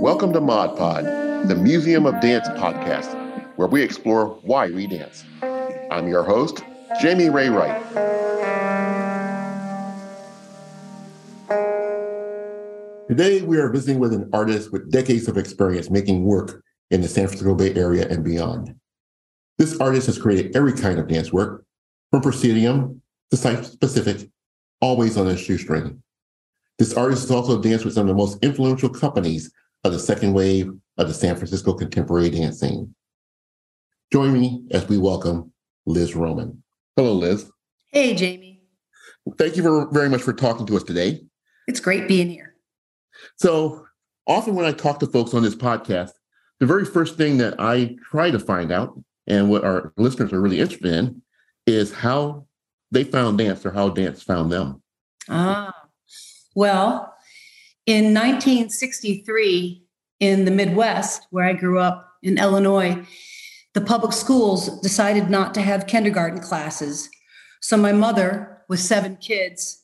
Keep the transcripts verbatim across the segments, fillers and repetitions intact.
Welcome to Mod Pod, the Museum of Dance podcast, where we explore why we dance. I'm your host, Jamie Ray Wright. Today, we are visiting with an artist with decades of experience making work in the San Francisco Bay Area and beyond. This artist has created every kind of dance work, from proscenium to site-specific, always on a shoestring. This artist has also danced with some of the most influential companies of the second wave of the San Francisco contemporary dance scene. Join me as we welcome Liz Roman. Hello, Liz. Hey, Jamie. Thank you for, very much for talking to us today. It's great being here. So often when I talk to folks on this podcast, the very first thing that I try to find out and what our listeners are really interested in is how they found dance or how dance found them. Ah. Well, in nineteen sixty-three, in the Midwest, where I grew up in Illinois, the public schools decided not to have kindergarten classes. So my mother, with seven kids,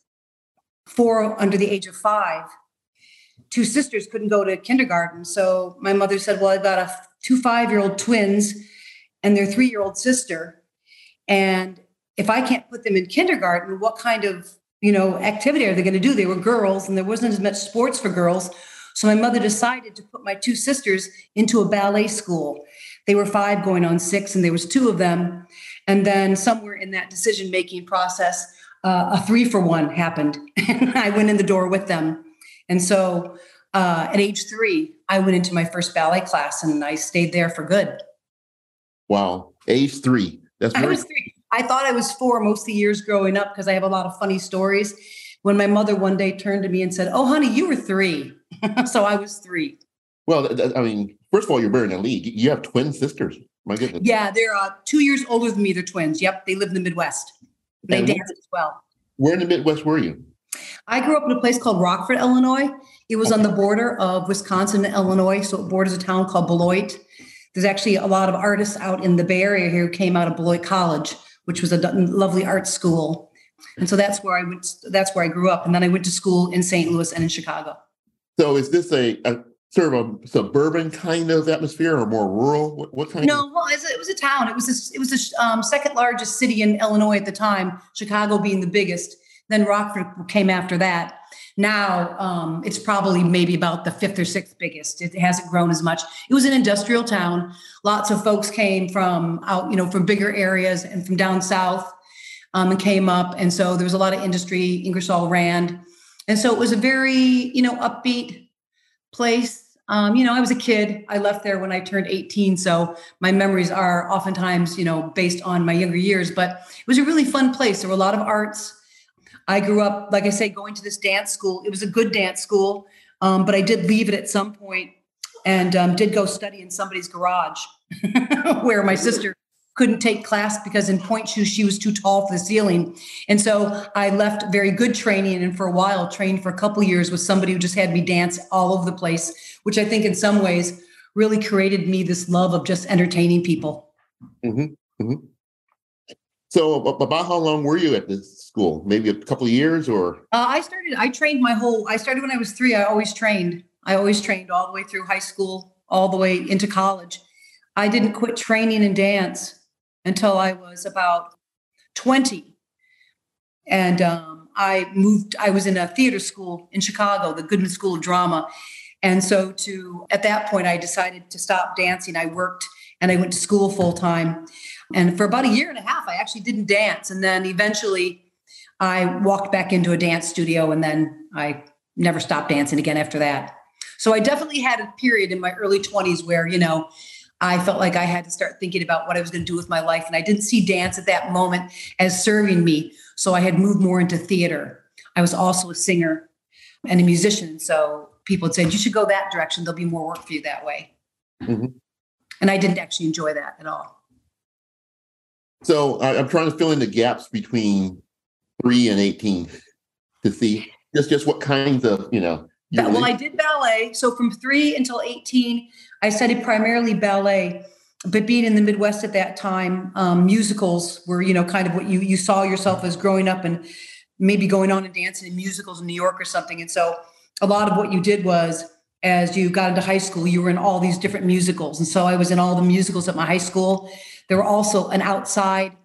four under the age of five, two sisters couldn't go to kindergarten. So my mother said, well, I've got a two five-year-old twins and their three-year-old sister. And if I can't put them in kindergarten, what kind of you know, activity are they going to do? They were girls and there wasn't as much sports for girls. So my mother decided to put my two sisters into a ballet school. They were five going on six and there was two of them. And then somewhere in that decision-making process, uh, a three for one happened. And I went in the door with them. And so uh, at age three, I went into my first ballet class and I stayed there for good. Wow. Age three. That's very- I was three. I thought I was four most of the years growing up because I have a lot of funny stories. When my mother one day turned to me and said, oh, honey, you were three. So I was three. Well, I mean, first of all, you're very in the league. You have twin sisters. My goodness. Yeah, they're uh, two years older than me. They're twins. Yep. They live in the Midwest. They and dance as well. Where in the Midwest were you? I grew up in a place called Rockford, Illinois. It was okay. On the border of Wisconsin and Illinois. So it borders a town called Beloit. There's actually a lot of artists out in the Bay Area here who came out of Beloit College, which was a lovely art school. And so that's where I went, that's where I grew up. And then I went to school in Saint Louis and in Chicago. So is this a, a sort of a suburban kind of atmosphere or more rural? What, what kind? No, of- well, it was a town. It was a, it was the um, second largest city in Illinois at the time, Chicago being the biggest. Then Rockford came after that. Now um, it's probably maybe about the fifth or sixth biggest. It hasn't grown as much. It was an industrial town. Lots of folks came from out, you know, from bigger areas and from down south um, and came up. And so there was a lot of industry, Ingersoll Rand. And so it was a very, you know, upbeat place. Um, you know, I was a kid. I left there when I turned eighteen. So my memories are oftentimes, you know, based on my younger years, but it was a really fun place. There were a lot of arts. I grew up, like I say, going to this dance school. It was a good dance school, um, but I did leave it at some point and um, did go study in somebody's garage where my sister couldn't take class because in point shoes, she was too tall for the ceiling. And so I left very good training and for a while trained for a couple of years with somebody who just had me dance all over the place, which I think in some ways really created me this love of just entertaining people. Mm-hmm. Mm-hmm. So about how long were you at this school? Maybe a couple of years or? Uh, I started, I trained my whole, I started when I was three. I always trained. I always trained all the way through high school, all the way into college. I didn't quit training in dance until I was about twenty. And um, I moved, I was in a theater school in Chicago, the Goodman School of Drama. And so to, at that point, I decided to stop dancing. I worked and I went to school full time. And for about a year and a half, I actually didn't dance. And then eventually I walked back into a dance studio and then I never stopped dancing again after that. So I definitely had a period in my early twenties where, you know, I felt like I had to start thinking about what I was going to do with my life. And I didn't see dance at that moment as serving me. So I had moved more into theater. I was also a singer and a musician. So people had said, you should go that direction. There'll be more work for you that way. Mm-hmm. And I didn't actually enjoy that at all. So I, I'm trying to fill in the gaps between three and eighteen to see just, just what kinds of, you know. Yeah, well, I did ballet. So from three until eighteen, I studied primarily ballet. But being in the Midwest at that time, um, musicals were, you know, kind of what you, you saw yourself as growing up and maybe going on and dancing in musicals in New York or something. And so a lot of what you did was as you got into high school, you were in all these different musicals. And so I was in all the musicals at my high school. There were also an outside,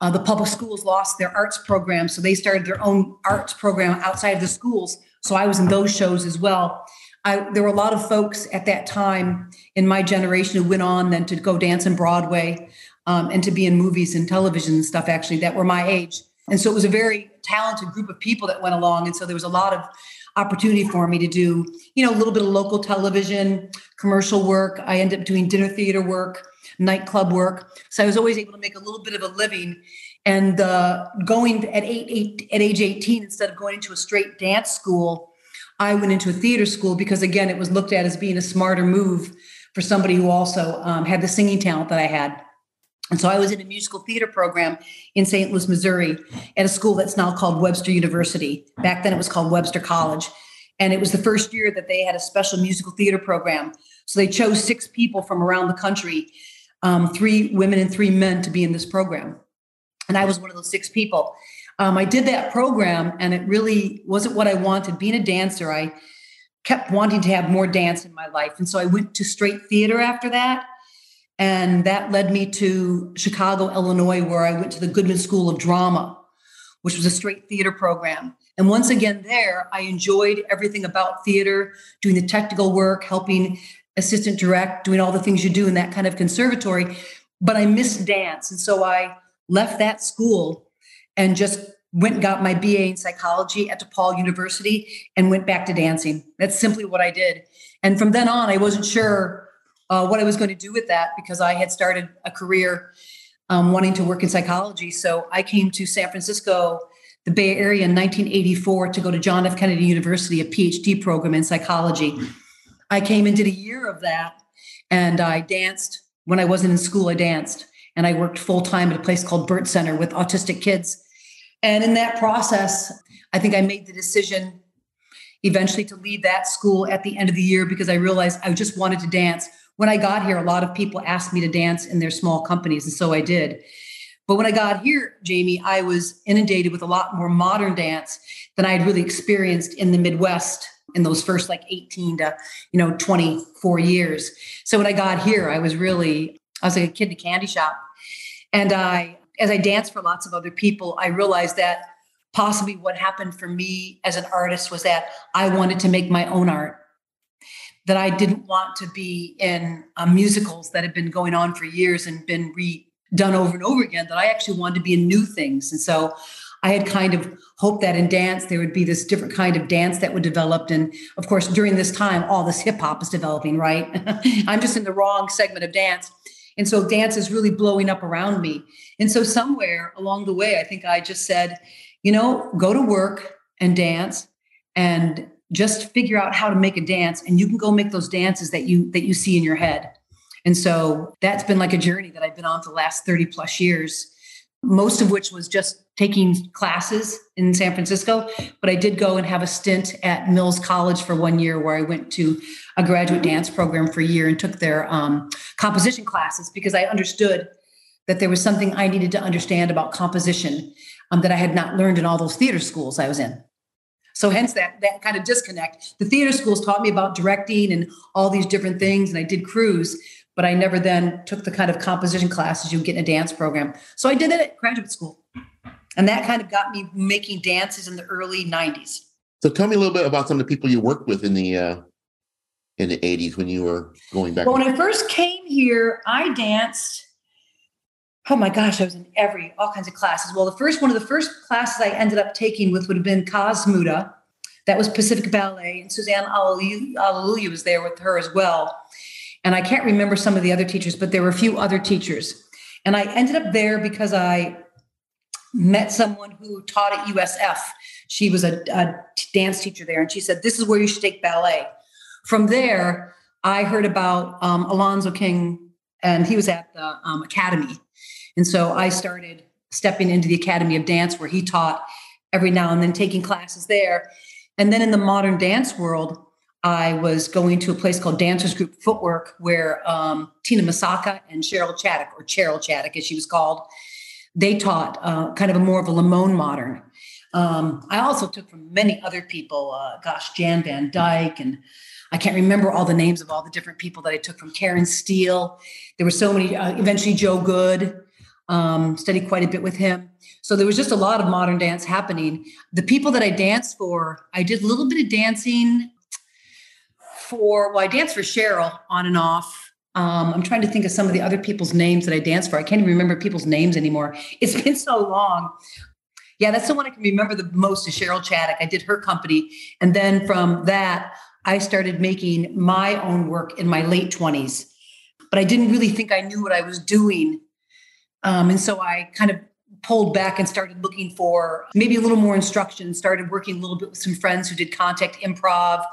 uh, the public schools lost their arts program. So they started their own arts program outside of the schools. So I was in those shows as well. I, there were a lot of folks at that time in my generation who went on then to go dance in Broadway um, and to be in movies and television and stuff, actually, that were my age. And so it was a very talented group of people that went along. And so there was a lot of opportunity for me to do, you know, a little bit of local television, commercial work. I ended up doing dinner theater work, nightclub work. So I was always able to make a little bit of a living. And uh, going at, eight, eight, at age eighteen, instead of going into a straight dance school, I went into a theater school because, again, it was looked at as being a smarter move for somebody who also um, had the singing talent that I had. And so I was in a musical theater program in Saint Louis, Missouri, at a school that's now called Webster University. Back then it was called Webster College. And it was the first year that they had a special musical theater program. So they chose six people from around the country, um, three women and three men, to be in this program. And I was one of those six people. Um, I did that program, and it really wasn't what I wanted. Being a dancer, I kept wanting to have more dance in my life. And so I went to straight theater after that. And that led me to Chicago, Illinois, where I went to the Goodman School of Drama, which was a straight theater program. And once again there, I enjoyed everything about theater, doing the technical work, helping assistant direct, doing all the things you do in that kind of conservatory. But I missed dance. And so I left that school and just went and got my B A in psychology at DePaul University and went back to dancing. That's simply what I did. And from then on, I wasn't sure Uh, what I was going to do with that, because I had started a career um, wanting to work in psychology. So I came to San Francisco, the Bay Area, in nineteen eighty-four to go to John F. Kennedy University, a P H D program in psychology. I came and did a year of that, and I danced. When I wasn't in school, I danced, and I worked full-time at a place called Burt Center with autistic kids. And in that process, I think I made the decision eventually to leave that school at the end of the year because I realized I just wanted to dance. When I got here, a lot of people asked me to dance in their small companies, and so I did. But when I got here, Jamie, I was inundated with a lot more modern dance than I had really experienced in the Midwest in those first like eighteen to, you know, twenty-four years. So when I got here, I was really, I was like a kid in a candy shop. And I, as I danced for lots of other people, I realized that possibly what happened for me as an artist was that I wanted to make my own art, that I didn't want to be in uh, musicals that had been going on for years and been redone over and over again, that I actually wanted to be in new things. And so I had kind of hoped that in dance, there would be this different kind of dance that would develop. And of course, during this time, all this hip hop is developing, right? I'm just in the wrong segment of dance. And so dance is really blowing up around me. And so somewhere along the way, I think I just said, you know, go to work and dance and just figure out how to make a dance, and you can go make those dances that you that you see in your head. And so that's been like a journey that I've been on for the last thirty plus years, most of which was just taking classes in San Francisco. But I did go and have a stint at Mills College for one year where I went to a graduate dance program for a year and took their um, composition classes because I understood that there was something I needed to understand about composition um, that I had not learned in all those theater schools I was in. So hence that that kind of disconnect. The theater schools taught me about directing and all these different things, and I did crews, but I never then took the kind of composition classes you get in a dance program. So I did that at graduate school, and that kind of got me making dances in the early nineties. So tell me a little bit about some of the people you worked with in the uh, in the eighties when you were going back. Well, when I first came here, I danced. Oh my gosh, I was in every, all kinds of classes. Well, the first one of the first classes I ended up taking with would have been Kaz Muda. That was Pacific Ballet, and Suzanne Allelu was there with her as well. And I can't remember some of the other teachers, but there were a few other teachers. And I ended up there because I met someone who taught at U S F. She was a, a dance teacher there, and she said, this is where you should take ballet. From there, I heard about um, Alonzo King, and he was at the um, academy. And so I started stepping into the Academy of Dance where he taught every now and then, taking classes there. And then in the modern dance world, I was going to a place called Dancers Group Footwork where um, Tina Masaka and Cheryl Chaddock, or Cheryl Chaddock as she was called, they taught uh, kind of a more of a Limon modern. Um, I also took from many other people, uh, gosh, Jan Van Dyke and I can't remember all the names of all the different people that I took from. Karen Steele. There were so many, uh, eventually Joe Good, um, studied quite a bit with him. So there was just a lot of modern dance happening. The people that I danced for, I did a little bit of dancing for, well, I danced for Cheryl on and off. Um, I'm trying to think of some of the other people's names that I danced for. I can't even remember people's names anymore. It's been so long. Yeah, that's the one I can remember the most is Cheryl Chaddock. I did her company. And then from that, I started making my own work in my late twenties. But I didn't really think I knew what I was doing. Um, and so I kind of pulled back and started looking for maybe a little more instruction, started working a little bit with some friends who did contact improv,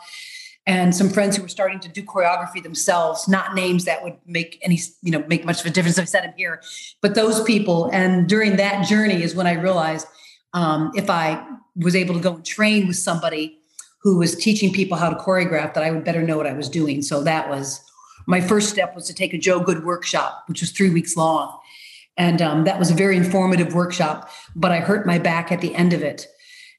and some friends who were starting to do choreography themselves, not names that would make any, you know, make much of a difference if I said them here, but those people. And during that journey is when I realized um, if I was able to go and train with somebody who was teaching people how to choreograph, that I would better know what I was doing. So that was my first step, was to take a Joe Good workshop, which was three weeks long. And um, that was a very informative workshop, but I hurt my back at the end of it.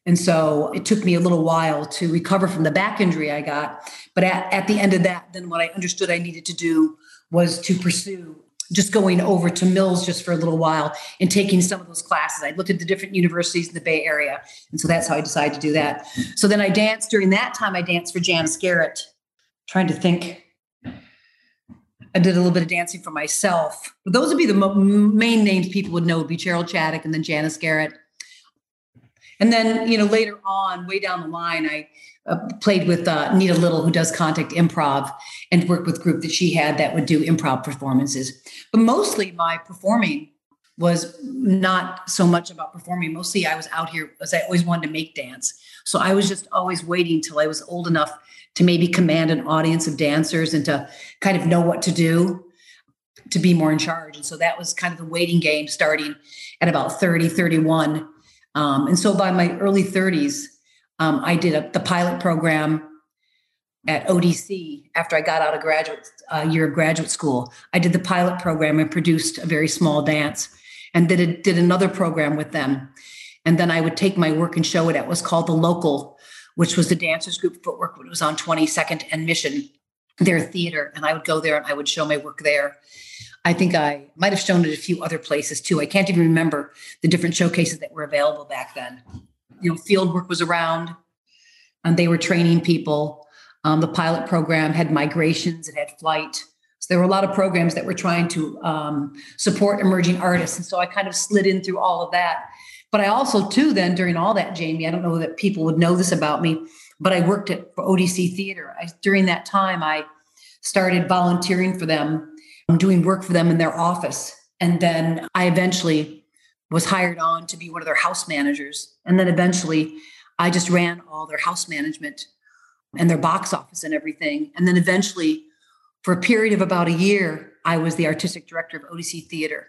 And so it took me a little while to recover from the back injury I got. But at, at the end of that, then what I understood I needed to do was to pursue just going over to Mills just for a little while and taking some of those classes. I looked at the different universities in the Bay Area. And so that's how I decided to do that. So then I danced during that time. I danced for Janice Garrett, I'm trying to think. I did a little bit of dancing for myself. But those would be the mo- main names people would know would be Cheryl Chaddock and then Janice Garrett. And then, you know, later on, way down the line, I uh, played with uh, Nita Little, who does contact improv, and worked with a group that she had that would do improv performances. But mostly my performing was not so much about performing. Mostly I was out here because I always wanted to make dance. So I was just always waiting till I was old enough to maybe command an audience of dancers and to kind of know what to do, to be more in charge. And so that was kind of the waiting game starting at about thirty, thirty-one. Um, and so by my early thirties, um, I did a, the pilot program at O D C after I got out of graduate uh, year of graduate school. I did the pilot program and produced a very small dance, and did a, did another program with them. And then I would take my work and show it at what's called the Local, which was the Dancers Group Footwork, which was on twenty-second and Mission, their theater. And I would go there and I would show my work there. I think I might have shown it a few other places too. I can't even remember the different showcases that were available back then. You know, field work was around and they were training people. Um, the pilot program had migrations, it had flight. So there were a lot of programs that were trying to um, support emerging artists. And so I kind of slid in through all of that. But I also too, then during all that, Jamie, I don't know that people would know this about me, but I worked at O D C Theater. I, during that time, I started volunteering for them. I'm doing work for them in their office. And then I eventually was hired on to be one of their house managers. And then eventually I just ran all their house management and their box office and everything. And then eventually for a period of about a year, I was the artistic director of O D C Theater.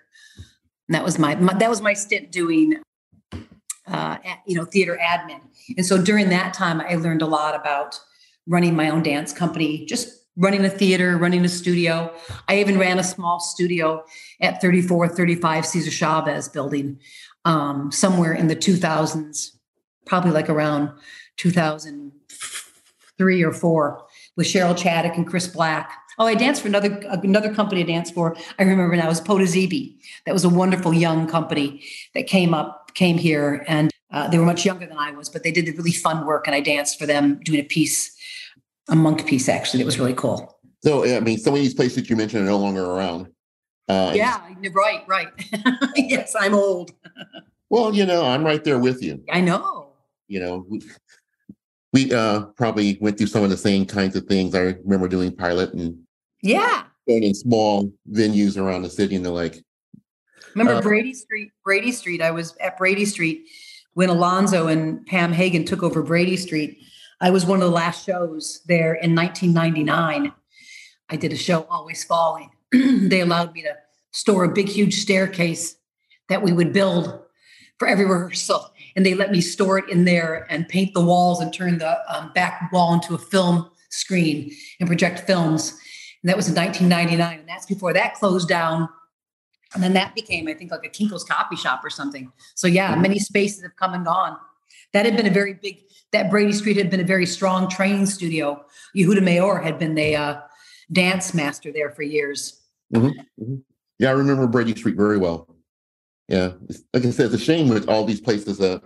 And that was my, my that was my stint doing, uh, you know, theater admin. And so during that time, I learned a lot about running my own dance company, just running a theater, running a studio. I even ran a small studio at thirty-four thirty-five Cesar Chavez building um, somewhere in the two thousands, probably like around two thousand three or four, with Cheryl Chaddock and Chris Black. Oh, I danced for another another company I danced for. I remember now, it was Potezibi. That was a wonderful young company that came up, came here, and uh, they were much younger than I was, but they did the really fun work, and I danced for them doing a piece A monk piece, actually, that was really cool. So, I mean, some of these places that you mentioned are no longer around. Uh, yeah, right, right. Yes, I'm old. Well, you know, I'm right there with you. I know. You know, we, we uh, probably went through some of the same kinds of things. I remember doing pilot and yeah, going in small venues around the city, and they're like. Remember uh, Brady Street? Brady Street. I was at Brady Street when Alonzo and Pam Hagen took over Brady Street. I was one of the last shows there in nineteen ninety-nine. I did a show, Always Falling. They allowed me to store a big, huge staircase that we would build for every rehearsal. And they let me store it in there and paint the walls and turn the um, back wall into a film screen and project films. And that was in nineteen ninety-nine. And that's before that closed down. And then that became, I think, like a Kinko's Copy Shop or something. So yeah, many spaces have come and gone. That had been a very big, that Brady Street had been a very strong training studio. Yehuda Mayor had been the uh, dance master there for years. Mm-hmm. Mm-hmm. Yeah, I remember Brady Street very well. Yeah, like I said, it's a shame that all these places uh,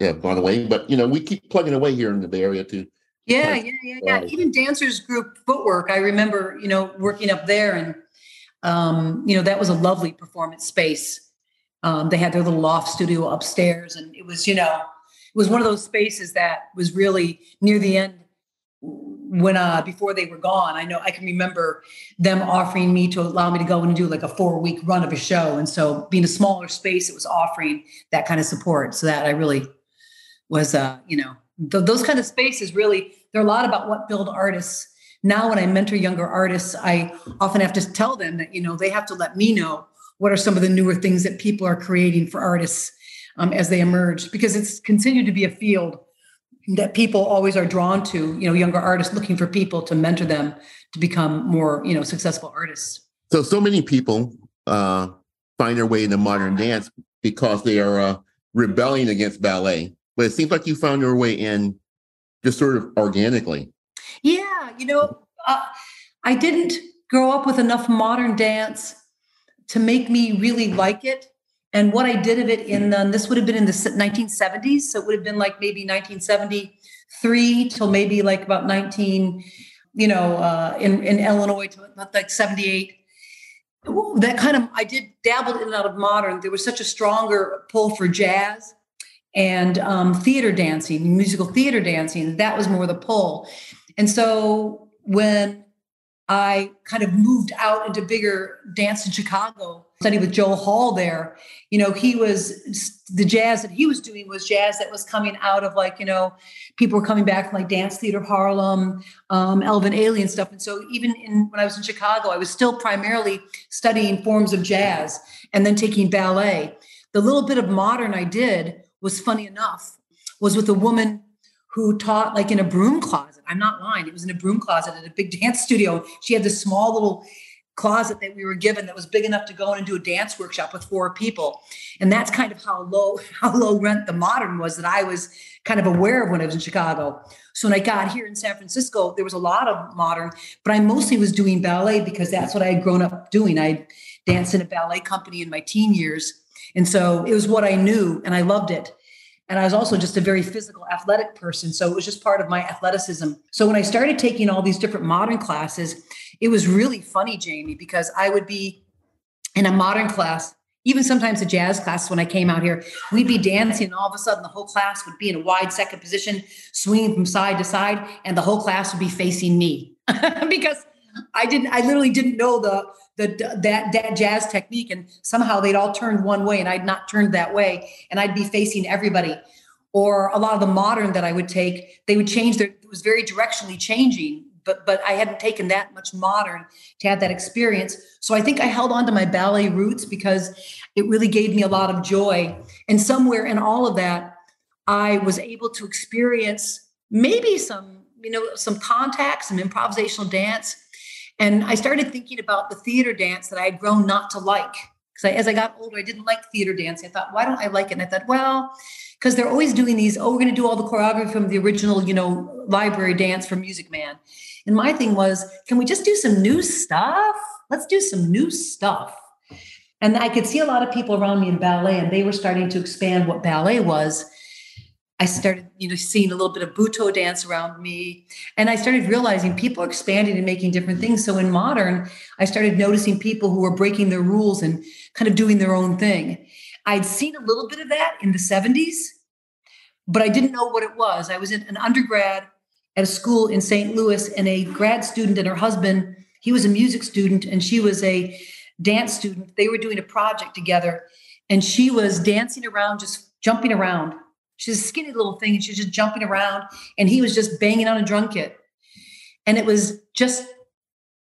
have gone away, but, you know, we keep plugging away here in the Bay Area too. Yeah, yeah, yeah, yeah. Even Dancers Group Footwork, I remember, you know, working up there, and, um, you know, that was a lovely performance space. Um, they had their little loft studio upstairs, and it was, you know, it was one of those spaces that was really near the end when, uh, before they were gone. I know I can remember them offering me to allow me to go and do like a four week run of a show. And so being a smaller space, it was offering that kind of support. So that I really was, uh, you know, th- those kind of spaces really, they're a lot about what build artists. Now, when I mentor younger artists, I often have to tell them that, you know, they have to let me know what are some of the newer things that people are creating for artists um, as they emerge, because it's continued to be a field that people always are drawn to, you know, younger artists looking for people to mentor them to become more, you know, successful artists. So, so many people uh, find their way into modern dance because they are uh, rebelling against ballet. But it seems like you found your way in just sort of organically. Yeah, you know, uh, I didn't grow up with enough modern dance to make me really like it. And what I did of it in the, this would have been in the nineteen seventies. So it would have been like maybe nineteen seventy-three till maybe like about nineteen, you know, uh, in, in Illinois to about like seventy-eight. That kind of, I did dabbled in and out of modern. There was such a stronger pull for jazz and um, theater dancing, musical theater dancing. That was more the pull. And so when I kind of moved out into bigger dance in Chicago, studied with Joel Hall there, you know, he was, the jazz that he was doing was jazz that was coming out of like, you know, people were coming back from like Dance Theater Harlem, um, Elvin Ailey and stuff. And so even in, when I was in Chicago, I was still primarily studying forms of jazz and then taking ballet. The little bit of modern I did was, funny enough, was with a woman who taught like in a broom closet. I'm not lying. It was in a broom closet at a big dance studio. She had this small little closet that we were given that was big enough to go in and do a dance workshop with four people. And that's kind of how low, how low rent the modern was that I was kind of aware of when I was in Chicago. So when I got here in San Francisco, there was a lot of modern, but I mostly was doing ballet because that's what I had grown up doing. I danced in a ballet company in my teen years. And so it was what I knew and I loved it. And I was also just a very physical, athletic person. So it was just part of my athleticism. So when I started taking all these different modern classes, it was really funny, Jamie, because I would be in a modern class, even sometimes a jazz class when I came out here, we'd be dancing and all of a sudden the whole class would be in a wide second position, swinging from side to side, and the whole class would be facing me because I didn't, I literally didn't know the, the, that, that jazz technique. And somehow they'd all turned one way and I'd not turned that way. And I'd be facing everybody. Or a lot of the modern that I would take, they would change their, it was very directionally changing, but, but I hadn't taken that much modern to have that experience. So I think I held on to my ballet roots because it really gave me a lot of joy. And somewhere in all of that, I was able to experience maybe some, you know, some contact, some improvisational dance. And I started thinking about the theater dance that I had grown not to like. Because as I got older, I didn't like theater dance. I thought, why don't I like it? And I thought, well, because they're always doing these, oh, we're going to do all the choreography from the original, you know, library dance from Music Man. And my thing was, can we just do some new stuff? Let's do some new stuff. And I could see a lot of people around me in ballet, and they were starting to expand what ballet was. I started, you know, seeing a little bit of Butoh dance around me, and I started realizing people are expanding and making different things. So in modern, I started noticing people who were breaking their rules and kind of doing their own thing. I'd seen a little bit of that in the seventies, but I didn't know what it was. I was in an undergrad at a school in Saint Louis, and a grad student and her husband, he was a music student and she was a dance student. They were doing a project together, and she was dancing around, just jumping around. She's a skinny little thing and she's just jumping around, and he was just banging on a drum kit. And it was just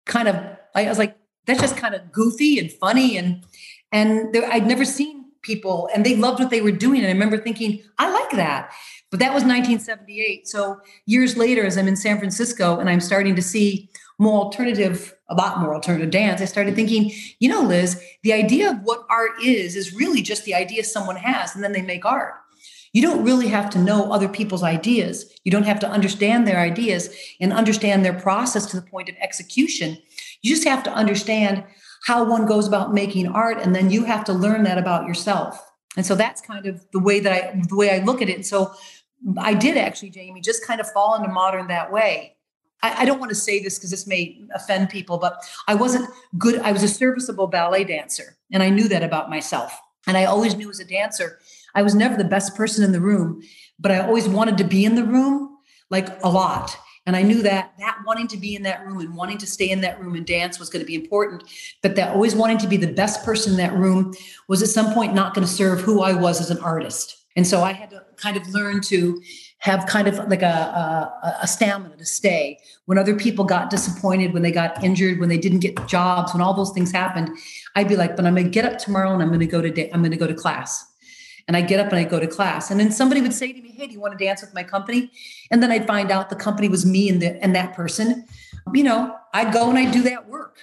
kind of, I was like, that's just kind of goofy and funny. And, and there, I'd never seen people, and they loved what they were doing. And I remember thinking, I like that. But that was nineteen seventy-eight. So years later, as I'm in San Francisco and I'm starting to see more alternative, a lot more alternative dance, I started thinking, you know, Liz, the idea of what art is, is really just the idea someone has, and then they make art. You don't really have to know other people's ideas. You don't have to understand their ideas and understand their process to the point of execution. You just have to understand how one goes about making art, and then you have to learn that about yourself. And so that's kind of the way that I, the way I look at it. And so I did actually, Jamie, just kind of fall into modern that way. I, I don't want to say this because this may offend people, but I wasn't good. I was a serviceable ballet dancer, and I knew that about myself. And I always knew as a dancer, I was never the best person in the room, but I always wanted to be in the room, like a lot. And I knew that that wanting to be in that room and wanting to stay in that room and dance was going to be important. But that always wanting to be the best person in that room was at some point not going to serve who I was as an artist. And so I had to kind of learn to have kind of like a, a, a stamina to stay. When other people got disappointed, when they got injured, when they didn't get jobs, when all those things happened, I'd be like, but I'm going to get up tomorrow and I'm going to go to da- I'm going to go to class. And I get up and I go to class. And then somebody would say to me, hey, do you want to dance with my company? And then I'd find out the company was me and, the, and that person. You know, I'd go and I'd do that work.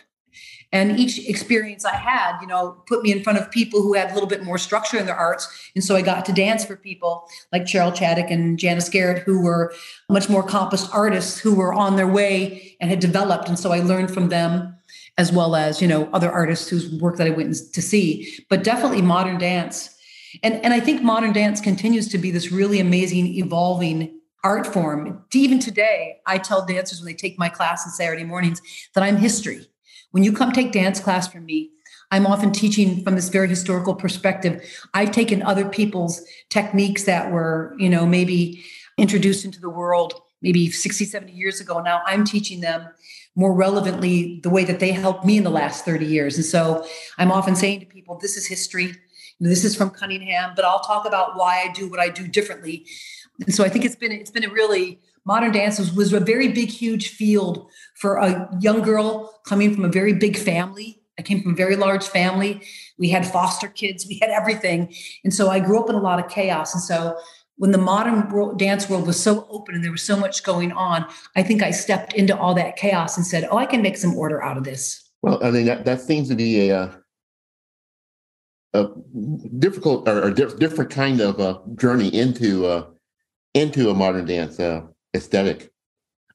And each experience I had, you know, put me in front of people who had a little bit more structure in their arts. And so I got to dance for people like Cheryl Chaddock and Janice Garrett, who were much more accomplished artists who were on their way and had developed. And so I learned from them, as well as, you know, other artists whose work that I went to see. But definitely modern dance. And, and I think modern dance continues to be this really amazing, evolving art form. Even today, I tell dancers when they take my class on Saturday mornings that I'm history. When you come take dance class from me, I'm often teaching from this very historical perspective. I've taken other people's techniques that were, you know, maybe introduced into the world maybe sixty, seventy years ago. Now I'm teaching them more relevantly the way that they helped me in the last thirty years. And so I'm often saying to people, this is history. This is from Cunningham, but I'll talk about why I do what I do differently. And so I think it's been it's been a really, modern dance was, was a very big, huge field for a young girl coming from a very big family. I came from a very large family. We had foster kids. We had everything. And so I grew up in a lot of chaos. And so when the modern world, dance world was so open and there was so much going on, I think I stepped into all that chaos and said, oh, I can make some order out of this. Well, I mean, that, that seems to be a... Uh... a difficult or, or diff- different kind of uh, journey into uh, into a modern dance uh, aesthetic.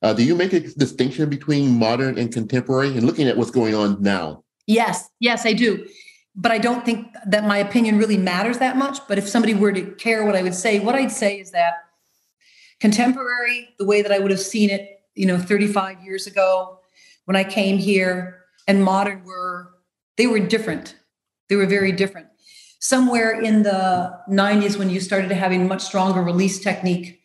Uh, do you make a distinction between modern and contemporary and looking at what's going on now? Yes. Yes, I do. But I don't think that my opinion really matters that much. But if somebody were to care what I would say, what I'd say is that contemporary, the way that I would have seen it, you know, thirty-five years ago when I came here, and modern were, they were different. They were very different. Somewhere in the nineties, when you started having much stronger release technique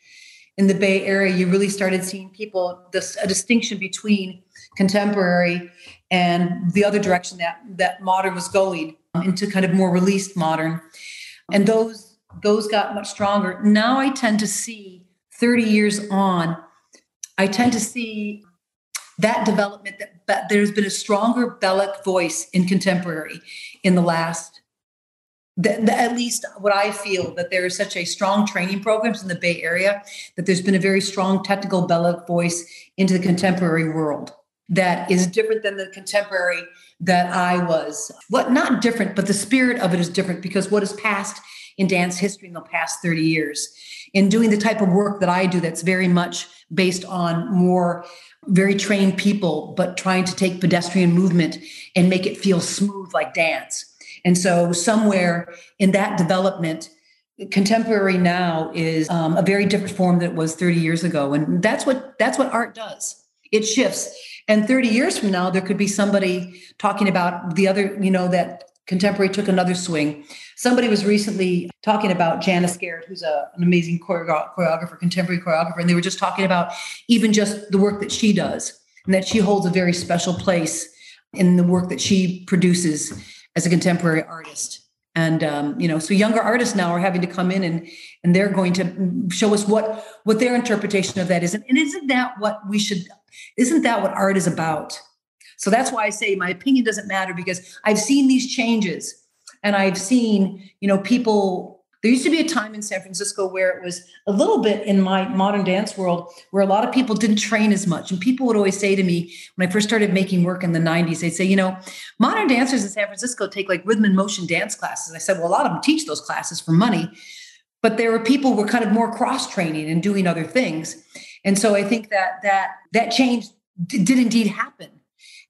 in the Bay Area, you really started seeing people, this, a distinction between contemporary and the other direction that, that modern was going, into kind of more released modern. And those, those got much stronger. Now I tend to see, thirty years on, I tend to see that development, that, that there's been a stronger Bellic voice in contemporary in the last, the, the, at least what I feel, that there is such a strong training programs in the Bay Area, that there's been a very strong technical Bellic voice into the contemporary world that is different than the contemporary that I was. What, not different, but the spirit of it is different, because what has passed in dance history in the past thirty years, in doing the type of work that I do, that's very much based on more very trained people, but trying to take pedestrian movement and make it feel smooth like dance. And so somewhere in that development, contemporary now is um, a very different form than it was thirty years ago. And that's what that's what art does. It shifts. And thirty years from now, there could be somebody talking about the other, you know, that contemporary took another swing. Somebody was recently talking about Janice Garrett, who's a, an amazing choreographer, contemporary choreographer, and they were just talking about even just the work that she does, and that she holds a very special place in the work that she produces as a contemporary artist. And, um, you know, so younger artists now are having to come in and, and they're going to show us what, what their interpretation of that is. And, and isn't that what we should, isn't that what art is about? So that's why I say my opinion doesn't matter, because I've seen these changes. And I've seen, you know, people, there used to be a time in San Francisco where it was a little bit in my modern dance world where a lot of people didn't train as much. And people would always say to me, when I first started making work in the nineties, they'd say, you know, modern dancers in San Francisco take like rhythm and motion dance classes. And I said, well, a lot of them teach those classes for money. But there were people who were kind of more cross-training and doing other things. And so I think that that, that change d- did indeed happen.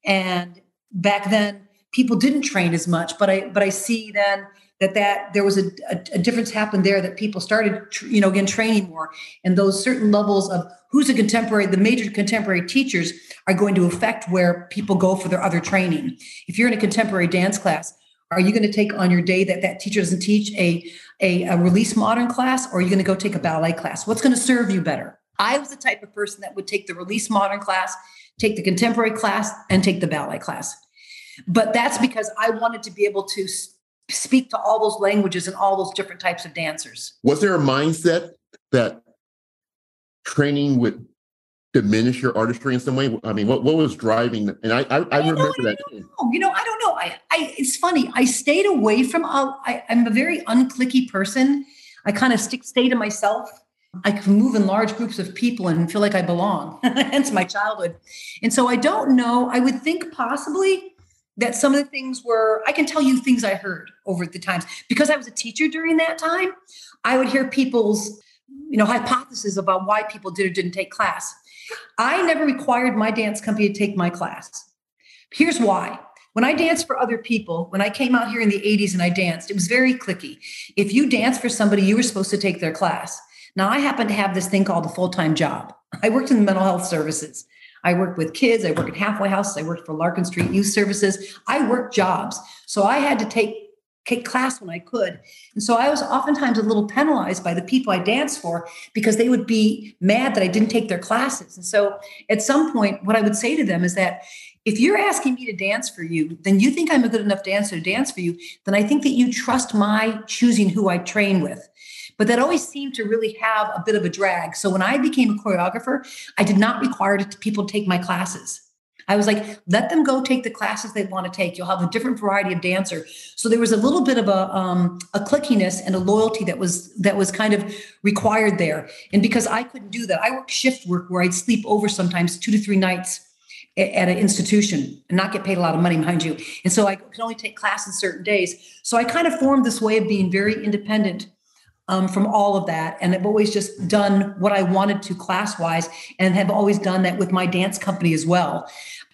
And back then, people didn't train as much. But I but I see then that, that there was a, a, a difference happened there, that people started, you know, again, training more. And those certain levels of who's a contemporary, the major contemporary teachers are going to affect where people go for their other training. If you're in a contemporary dance class, are you going to take on your day that that teacher doesn't teach a, a, a release modern class, or are you going to go take a ballet class? What's going to serve you better? I was the type of person that would take the release modern class, take the contemporary class, and take the ballet class. But that's because I wanted to be able to speak to all those languages and all those different types of dancers. Was there a mindset that training would diminish your artistry in some way? I mean, what, what was driving? And I I, I, I remember know, that. I know. You know, I don't know. I, I it's funny. I stayed away from, uh, I, I'm a very unclicky person. I kind of stick, stay to myself. I can move in large groups of people and feel like I belong. Hence my childhood. And so I don't know. I would think possibly that some of the things were, I can tell you things I heard over the times. Because I was a teacher during that time, I would hear people's, you know, hypotheses about why people did or didn't take class. I never required my dance company to take my class. Here's why. When I danced for other people, when I came out here in the eighties and I danced, it was very cliquey. If you danced for somebody, you were supposed to take their class. Now, I happen to have this thing called a full-time job. I worked in the mental health services. I worked with kids. I worked at halfway houses. I worked for Larkin Street Youth Services. I worked jobs. So I had to take, take class when I could. And so I was oftentimes a little penalized by the people I danced for, because they would be mad that I didn't take their classes. And so at some point, what I would say to them is that if you're asking me to dance for you, then you think I'm a good enough dancer to dance for you, then I think that you trust my choosing who I train with. But that always seemed to really have a bit of a drag. So when I became a choreographer, I did not require people to take my classes. I was like, let them go take the classes they want to take. You'll have a different variety of dancer. So there was a little bit of a, um, a clickiness and a loyalty that was that was kind of required there. And because I couldn't do that, I worked shift work where I'd sleep over sometimes two to three nights at an institution and not get paid a lot of money, mind you. And so I could only take class on certain days. So I kind of formed this way of being very independent Um, from all of that. And I've always just done what I wanted to class-wise, and have always done that with my dance company as well.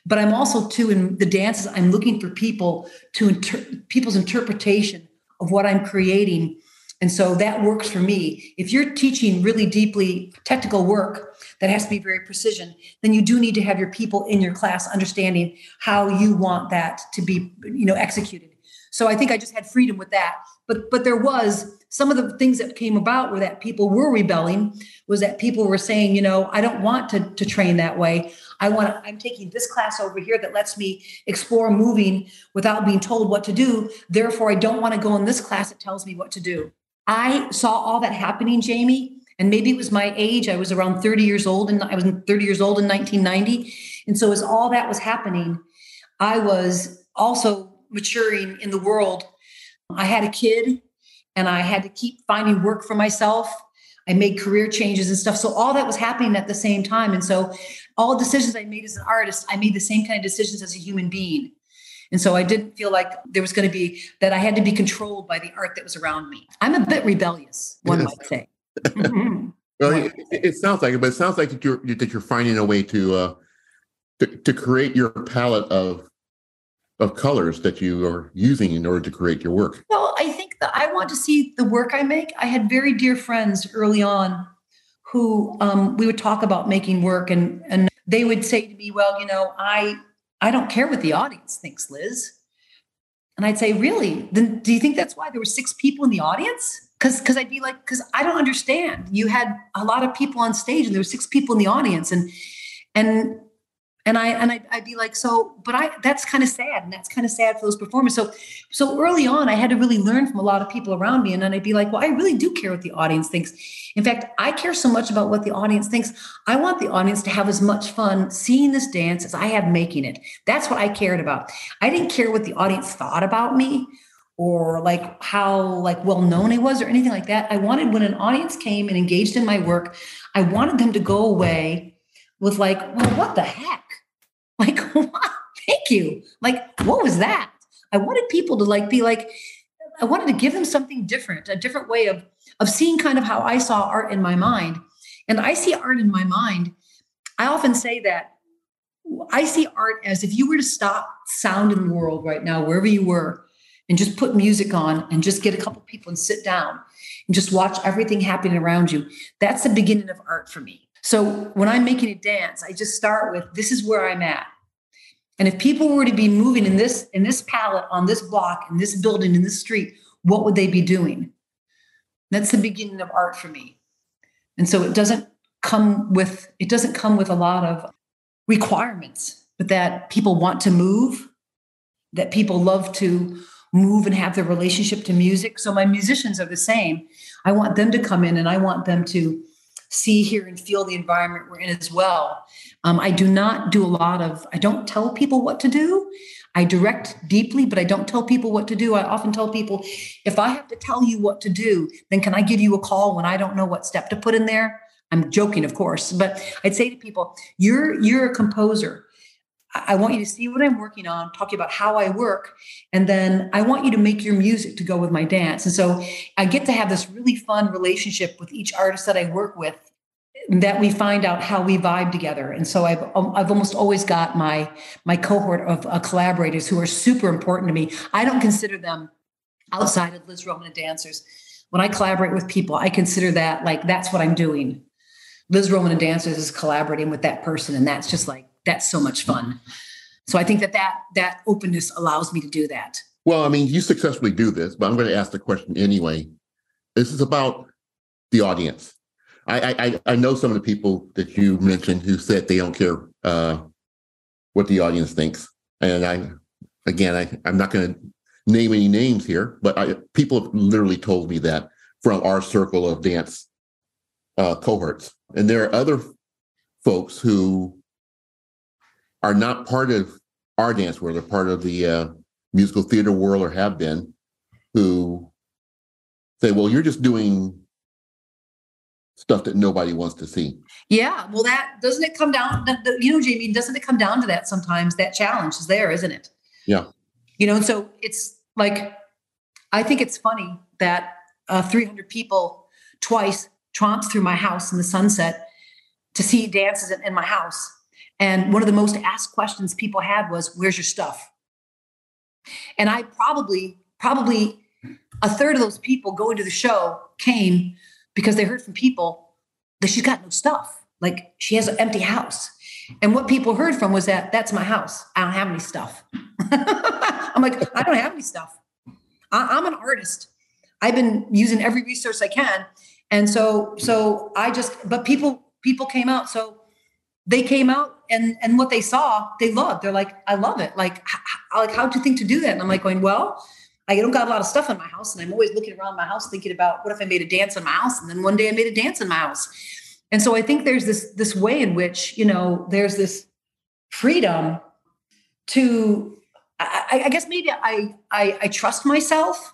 But I'm also too, in the dances, I'm looking for people to inter- people's interpretation of what I'm creating. And so that works for me. If you're teaching really deeply technical work that has to be very precision, then you do need to have your people in your class understanding how you want that to be, you know, executed. So I think I just had freedom with that. But, but there was, some of the things that came about were that people were rebelling, was that people were saying, you know, I don't want to, to train that way. I want to, I'm taking this class over here that lets me explore moving without being told what to do. Therefore, I don't want to go in this class that tells me what to do. I saw all that happening, Jamie, and maybe it was my age. I was around thirty years old, and I was thirty years old in nineteen ninety. And so as all that was happening, I was also maturing in the world. I had a kid. And I had to keep finding work for myself. I made career changes and stuff. So all that was happening at the same time. And so all decisions I made as an artist, I made the same kind of decisions as a human being. And so I didn't feel like there was going to be, that I had to be controlled by the art that was around me. I'm a bit rebellious, one might say. Well, it, it sounds like it, but it sounds like you're, that you're finding a way to, uh, to to create your palette of of colors that you are using in order to create your work. Well, I think I want to see the work I make. I had very dear friends early on who um, we would talk about making work, and, and they would say to me, well, you know, I, I don't care what the audience thinks, Liz. And I'd say, really? Then do you think that's why there were six people in the audience? Because because I'd be like, because I don't understand. You had a lot of people on stage and there were six people in the audience. And, and, And I and I'd, I'd be like, so, but I that's kind of sad, and that's kind of sad for those performers. So, so early on, I had to really learn from a lot of people around me, and then I'd be like, well, I really do care what the audience thinks. In fact, I care so much about what the audience thinks. I want the audience to have as much fun seeing this dance as I have making it. That's what I cared about. I didn't care what the audience thought about me, or like how like well known I was, or anything like that. I wanted, when an audience came and engaged in my work, I wanted them to go away with like, well, what the heck? Like, wow, thank you. Like, what was that? I wanted people to like be like, I wanted to give them something different, a different way of, of seeing kind of how I saw art in my mind. And I see art in my mind. I often say that I see art as if you were to stop sound in the world right now, wherever you were, and just put music on and just get a couple people and sit down and just watch everything happening around you. That's the beginning of art for me. So when I'm making a dance, I just start with, this is where I'm at. And if people were to be moving in this, in this palette, on this block, in this building, in this street, what would they be doing? That's the beginning of art for me. And so it doesn't come with, it doesn't come with a lot of requirements, but that people want to move, that people love to move and have their relationship to music. So my musicians are the same. I want them to come in and I want them to see, hear, and feel the environment we're in as well. Um, I do not do a lot of, I don't tell people what to do. I direct deeply, but I don't tell people what to do. I often tell people, if I have to tell you what to do, then can I give you a call when I don't know what step to put in there? I'm joking, of course, but I'd say to people, you're, you're a composer. I want you to see what I'm working on, talk about how I work, and then I want you to make your music to go with my dance. And so I get to have this really fun relationship with each artist that I work with, that we find out how we vibe together. And so I've I've almost always got my my cohort of uh, collaborators who are super important to me. I don't consider them outside of Liz Roman and Dancers. When I collaborate with people, I consider that like that's what I'm doing. Liz Roman and Dancers is collaborating with that person, and that's just like, that's so much fun. So I think that, that that openness allows me to do that. Well, I mean, you successfully do this, but I'm going to ask the question anyway. This is about the audience. I I, I know some of the people that you mentioned who said they don't care uh, what the audience thinks. And I, again, I, I'm not going to name any names here, but I, people have literally told me that from our circle of dance uh, cohorts. And there are other folks who are not part of our dance world, they're part of the uh, musical theater world or have been, who say, well, you're just doing stuff that nobody wants to see. Yeah, well, that doesn't it come down, you know, Jamie, doesn't it come down to that sometimes? That challenge is there, isn't it? Yeah. You know, and so it's like, I think it's funny that uh, three hundred people twice tromped through my house in the sunset to see dances in, in my house. And one of the most asked questions people had was, where's your stuff? And I probably, probably a third of those people going to the show came because they heard from people that she's got no stuff. Like she has an empty house. And what people heard from was that that's my house. I don't have any stuff. I'm like, I don't have any stuff. I, I'm an artist. I've been using every resource I can. And so, so I just, but people, people came out. So they came out and, and what they saw, they loved. They're like, I love it. Like, how, like, how'd you think to do that? And I'm like going, well, I don't got a lot of stuff in my house. And I'm always looking around my house thinking about what if I made a dance in my house? And then one day I made a dance in my house. And so I think there's this, this way in which, you know, there's this freedom to, I, I guess maybe I, I, I trust myself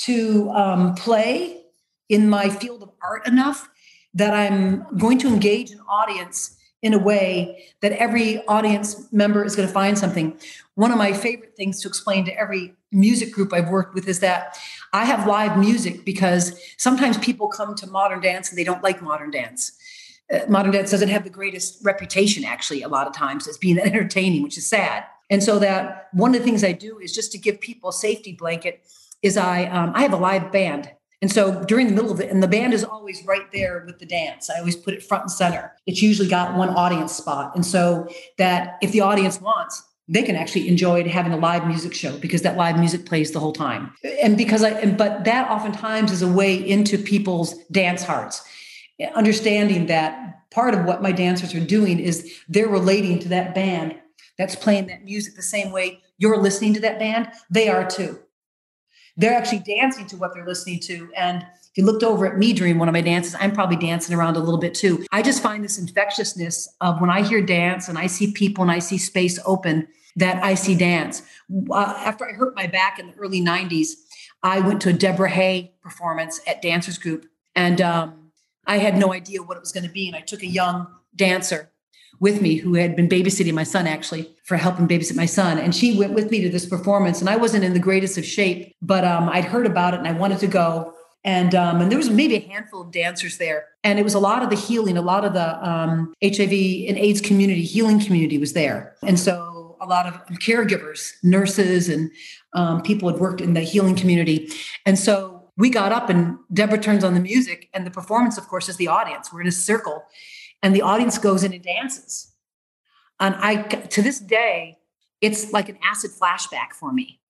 to um, play in my field of art enough that I'm going to engage an audience in a way that every audience member is going to find something. One of my favorite things to explain to every music group I've worked with is that I have live music because sometimes people come to modern dance and they don't like modern dance. Uh, modern dance doesn't have the greatest reputation, actually, a lot of times as being entertaining, which is sad. And so that one of the things I do is just to give people a safety blanket is I um, I have a live band. And so during the middle of it, and the band is always right there with the dance. I always put it front and center. It's usually got one audience spot. And so that if the audience wants, they can actually enjoy having a live music show because that live music plays the whole time. And because I, and, but that oftentimes is a way into people's dance hearts, understanding that part of what my dancers are doing is they're relating to that band that's playing that music the same way you're listening to that band. They are too. They're actually dancing to what they're listening to. And if you looked over at me during one of my dances, I'm probably dancing around a little bit too. I just find this infectiousness of when I hear dance and I see people and I see space open, that I see dance. Uh, after I hurt my back in the early nineties, I went to a Deborah Hay performance at Dancers Group. And um, I had no idea what it was going to be. And I took a young dancer with me who had been babysitting my son, actually, for helping babysit my son. And she went with me to this performance, and I wasn't in the greatest of shape, but um, I'd heard about it and I wanted to go. And um, and there was maybe a handful of dancers there. And it was a lot of the healing, a lot of the um, H I V and AIDS community, healing community was there. And so a lot of caregivers, nurses, and um, people had worked in the healing community. And so we got up and Deborah turns on the music, and the performance, of course, is the audience. We're in a circle and the audience goes in and dances. And I, to this day, it's like an acid flashback for me.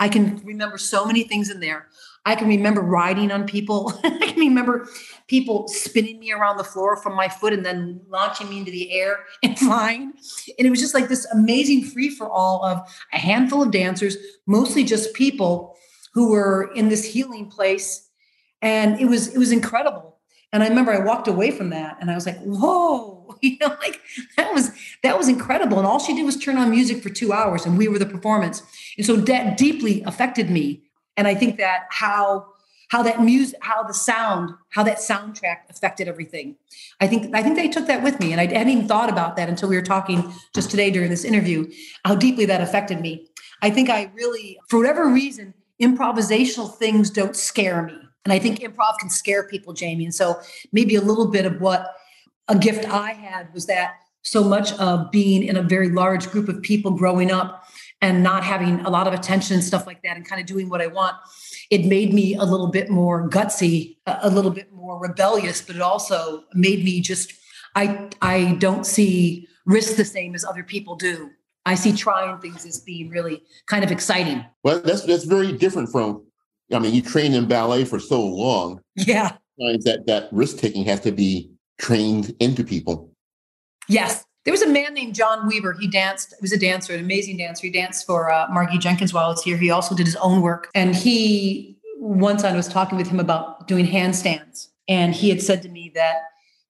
I can remember so many things in there. I can remember riding on people. I can remember people spinning me around the floor from my foot and then launching me into the air and flying. And it was just like this amazing free for all of a handful of dancers, mostly just people who were in this healing place. And it was, it was incredible. And I remember I walked away from that and I was like, whoa, you know, like that was, that was incredible. And all she did was turn on music for two hours and we were the performance. And so that deeply affected me. And I think that how, how that music, how the sound, how that soundtrack affected everything. I think, I think they took that with me. And I hadn't even thought about that until we were talking just today during this interview, how deeply that affected me. I think I really, for whatever reason, improvisational things don't scare me. And I think improv can scare people, Jamie. And so maybe a little bit of what a gift I had was that so much of being in a very large group of people growing up and not having a lot of attention and stuff like that and kind of doing what I want, it made me a little bit more gutsy, a little bit more rebellious, but it also made me just, I, I don't see risk the same as other people do. I see trying things as being really kind of exciting. Well, that's that's very different from, I mean, you train in ballet for so long. Yeah. That, that risk-taking has to be trained into people. Yes. There was a man named John Weaver. He danced, he was a dancer, an amazing dancer. He danced for uh, Margie Jenkins while I was here. He also did his own work. And he, once I was talking with him about doing handstands. And he had said to me that,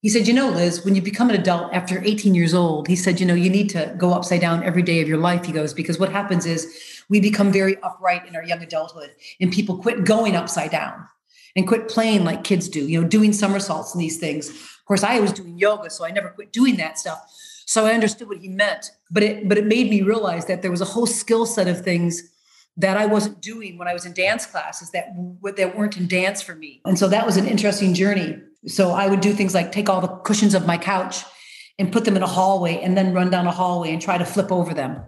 he said, you know, Liz, when you become an adult after eighteen years old, he said, you know, you need to go upside down every day of your life. He goes, because what happens is we become very upright in our young adulthood and people quit going upside down and quit playing like kids do, you know, doing somersaults and these things. Of course, I was doing yoga, so I never quit doing that stuff. So I understood what he meant, but it, but it made me realize that there was a whole skill set of things that I wasn't doing when I was in dance classes that, that weren't in dance for me. And so that was an interesting journey. So I would do things like take all the cushions of my couch and put them in a hallway and then run down a hallway and try to flip over them.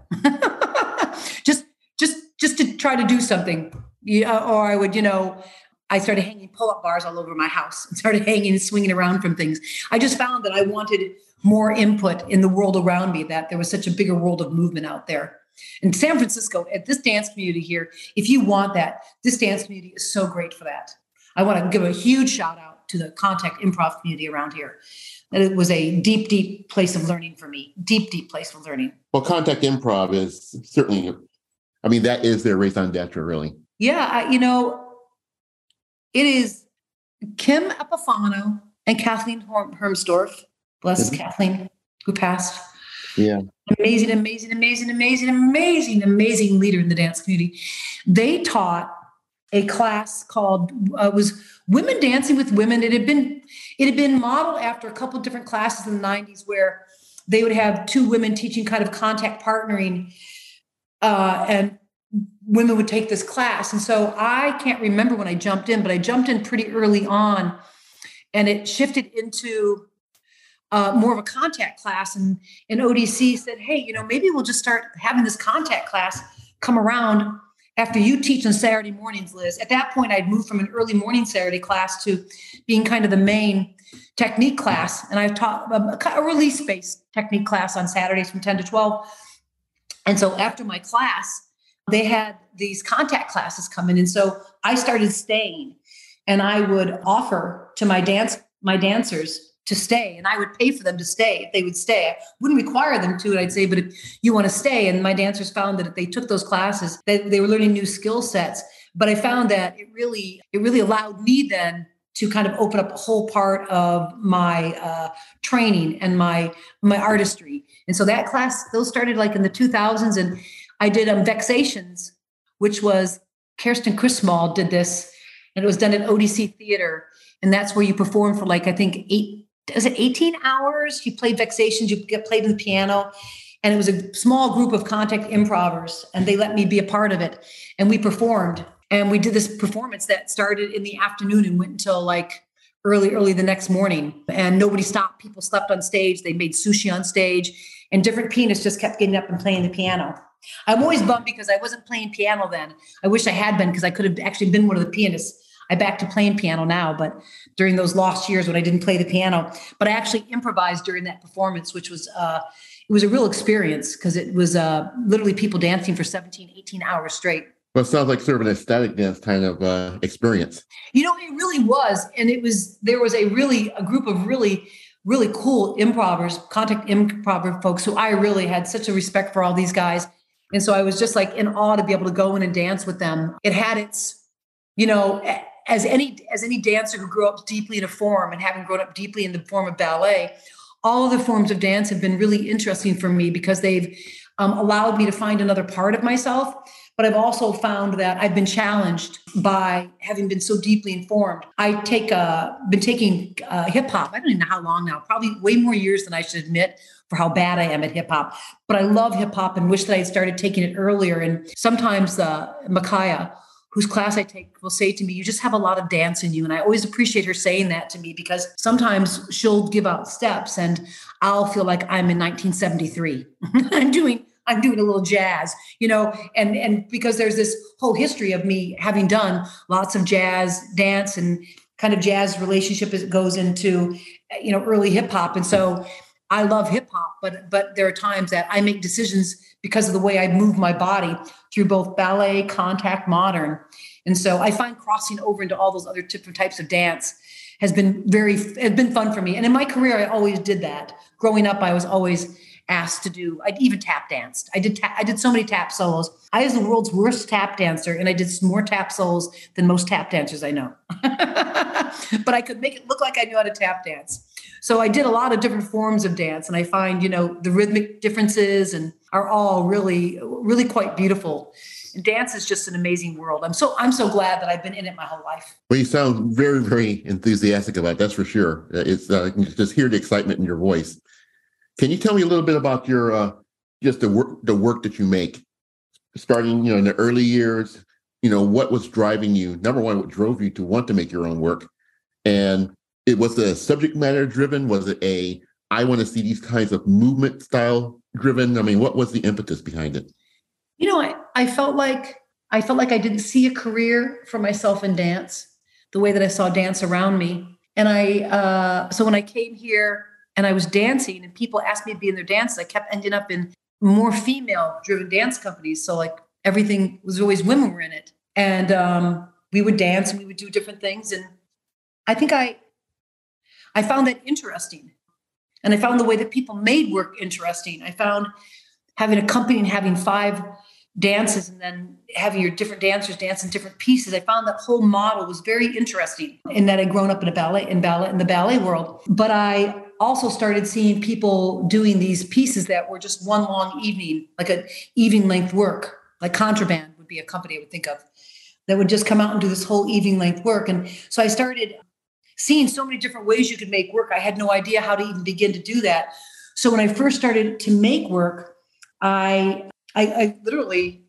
just, just, just to try to do something. Yeah, or I would, you know, I started hanging pull-up bars all over my house and started hanging and swinging around from things. I just found that I wanted more input in the world around me, that there was such a bigger world of movement out there. In San Francisco, at this dance community here, if you want that, this dance community is so great for that. I want to give a huge shout out to the contact improv community around here. And it was a deep, deep place of learning for me. Deep, deep place of learning. Well, contact improv is certainly, I mean, that is their raison d'etre, really. Yeah, I, you know, it is Kim Epifano and Kathleen Horm- Hermsdorf, bless mm-hmm. Kathleen, who passed. Yeah. Amazing, amazing, amazing, amazing, amazing, amazing leader in the dance community. They taught a class called uh, was Women Dancing with Women. It had been it had been modeled after a couple of different classes in the nineties where they would have two women teaching kind of contact partnering, uh, and women would take this class. And so I can't remember when I jumped in, but I jumped in pretty early on, and it shifted into uh, more of a contact class. And and O D C said, hey, you know, maybe we'll just start having this contact class come around after you teach on Saturday mornings, Liz. At that point, I'd moved from an early morning Saturday class to being kind of the main technique class. And I taught a, a release-based technique class on Saturdays from ten to twelve. And so after my class, they had these contact classes come in. And so I started staying. And I would offer to my dance my dancers to stay, and I would pay for them to stay if they would stay. I wouldn't require them to, I'd say, but if you want to stay. And my dancers found that if they took those classes, they, they were learning new skill sets. But I found that it really, it really allowed me then to kind of open up a whole part of my uh, training and my my artistry. And so that class, those started like in the two thousands, and I did um, Vexations, which was Kirsten Chrismall did this, and it was done at O D C Theater, and that's where you perform for like I think eight. was it eighteen hours? You played Vexations, you played the piano. And it was a small group of contact improvers, and they let me be a part of it. And we performed, and we did this performance that started in the afternoon and went until like early, early the next morning. And nobody stopped. People slept on stage. They made sushi on stage, and different pianists just kept getting up and playing the piano. I'm always bummed because I wasn't playing piano then. I wish I had been, because I could have actually been one of the pianists. I'm back to playing piano now, but during those lost years when I didn't play the piano, but I actually improvised during that performance, which was, uh, it was a real experience, because it was uh, literally people dancing for seventeen, eighteen hours straight. Well, it sounds like sort of an aesthetic dance kind of uh, experience. You know, it really was. And it was, there was a really, a group of really, really cool improvers, contact improver folks who I really had such a respect for all these guys. And so I was just like in awe to be able to go in and dance with them. It had its, you know, as any, as any dancer who grew up deeply in a form, and having grown up deeply in the form of ballet, all of the forms of dance have been really interesting for me, because they've um, allowed me to find another part of myself. But I've also found that I've been challenged by having been so deeply informed. I take uh, been taking uh, hip hop. I don't even know how long now, probably way more years than I should admit for how bad I am at hip hop. But I love hip hop and wish that I had started taking it earlier. And sometimes uh, Makaya, whose class I take, will say to me, you just have a lot of dance in you. And I always appreciate her saying that to me, because sometimes she'll give out steps and I'll feel like I'm in nineteen seventy-three. I'm doing, I'm doing a little jazz, you know, and, and because there's this whole history of me having done lots of jazz dance and kind of jazz relationship as it goes into, you know, early hip hop. And so I love hip hop, but, but there are times that I make decisions because of the way I move my body through both ballet, contact, modern. And so I find crossing over into all those other different types of dance has been very, has been fun for me. And in my career, I always did that. Growing up, I was always asked to do, I even tap danced. I did, ta- I did so many tap solos. I was the world's worst tap dancer, and I did more tap solos than most tap dancers I know. But I could make it look like I knew how to tap dance. So I did a lot of different forms of dance, and I find, you know, the rhythmic differences and are all really, really quite beautiful. And dance is just an amazing world. I'm so, I'm so glad that I've been in it my whole life. Well, you sound very, very enthusiastic about it. That's for sure. It's uh, I can just hear the excitement in your voice. Can you tell me a little bit about your, uh, just the work, the work that you make, starting, you know, in the early years, you know, what was driving you? Number one, what drove you to want to make your own work? And it was the subject matter driven? Was it a, I want to see these kinds of movement style driven? I mean, what was the impetus behind it? You know, I, I felt like, I felt like I didn't see a career for myself in dance the way that I saw dance around me. And I, uh, so when I came here and I was dancing and people asked me to be in their dance, I kept ending up in more female driven dance companies. So like everything was always women were in it. And um, we would dance and we would do different things. And I think I, I found that interesting. And I found the way that people made work interesting. I found having a company and having five dances and then having your different dancers dance in different pieces. I found that whole model was very interesting, in that I'd grown up in a ballet, in ballet, in the ballet world. But I also started seeing people doing these pieces that were just one long evening, like an evening length work, like Contraband would be a company I would think of that would just come out and do this whole evening length work. And so I started seeing so many different ways you could make work. I had no idea how to even begin to do that. So when I first started to make work, I, I, I literally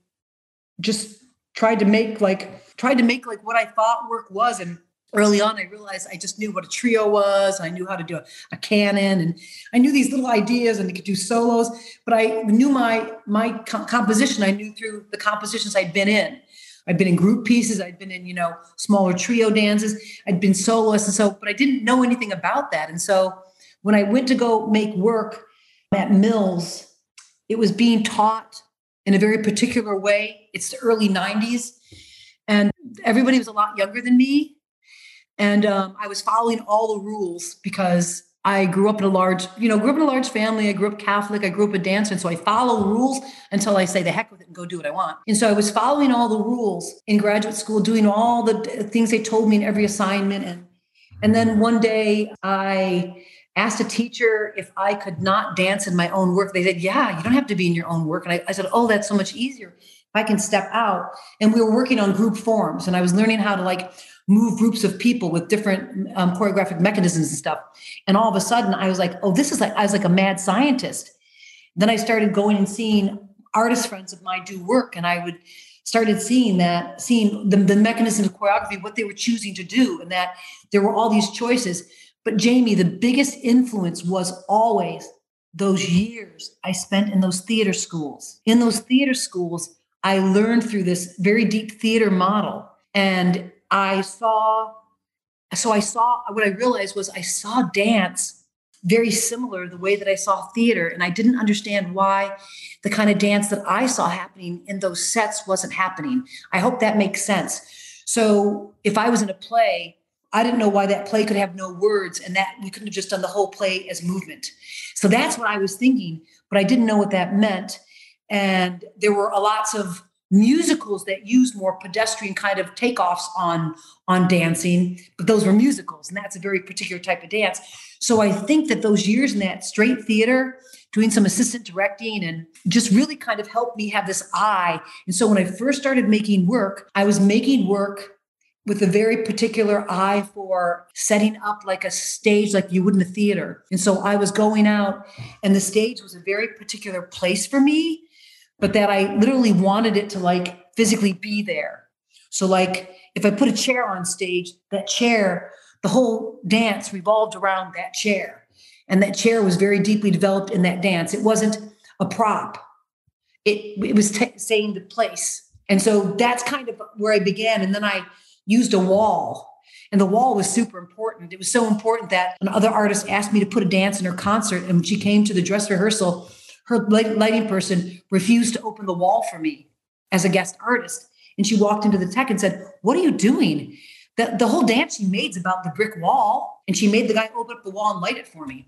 just tried to make like, tried to make like what I thought work was. And early on, I realized I just knew what a trio was. I knew how to do a, a canon, and I knew these little ideas, and I could do solos, but I knew my, my co- composition. I knew through the compositions I'd been in. I'd been in group pieces. I'd been in, you know, smaller trio dances. I'd been soloist. And so, but I didn't know anything about that. And so when I went to go make work at Mills, it was being taught in a very particular way. It's the early nineties. And everybody was a lot younger than me. And um, I was following all the rules because I grew up in a large, you know, grew up in a large family. I grew up Catholic. I grew up a dancer. And so I follow rules until I say the heck with it and go do what I want. And so I was following all the rules in graduate school, doing all the things they told me in every assignment. And, and then one day I asked a teacher if I could not dance in my own work. They said, yeah, you don't have to be in your own work. And I, I said, oh, that's so much easier. I can step out. And we were working on group forms, and I was learning how to like move groups of people with different um, choreographic mechanisms and stuff. And all of a sudden I was like, oh, this is like, I was like a mad scientist. Then I started going and seeing artist friends of mine do work. And I would started seeing that, seeing the, the mechanisms of choreography, what they were choosing to do, and that there were all these choices. But Jamie, the biggest influence was always those years I spent in those theater schools. In those theater schools, I learned through this very deep theater model. And I saw, so I saw, what I realized was I saw dance very similar to the way that I saw theater. And I didn't understand why the kind of dance that I saw happening in those sets wasn't happening. I hope that makes sense. So if I was in a play, I didn't know why that play could have no words and that we couldn't have just done the whole play as movement. So that's what I was thinking, but I didn't know what that meant. And there were lots of musicals that used more pedestrian kind of takeoffs on, on dancing, but those were musicals, and that's a very particular type of dance. So I think that those years in that straight theater, doing some assistant directing, and just really kind of helped me have this eye. And so when I first started making work, I was making work with a very particular eye for setting up like a stage like you would in a theater. And so I was going out, and the stage was a very particular place for me, but that I literally wanted it to like physically be there. So like if I put a chair on stage, that chair, the whole dance revolved around that chair. And that chair was very deeply developed in that dance. It wasn't a prop. It, it was t- saying the place. And so that's kind of where I began. And then I used a wall. And the wall was super important. It was so important that another artist asked me to put a dance in her concert. And when she came to the dress rehearsal, her lighting person refused to open the wall for me as a guest artist. And she walked into the tech and said, "What are you doing? The, the whole dance she made is about the brick wall." And she made the guy open up the wall and light it for me.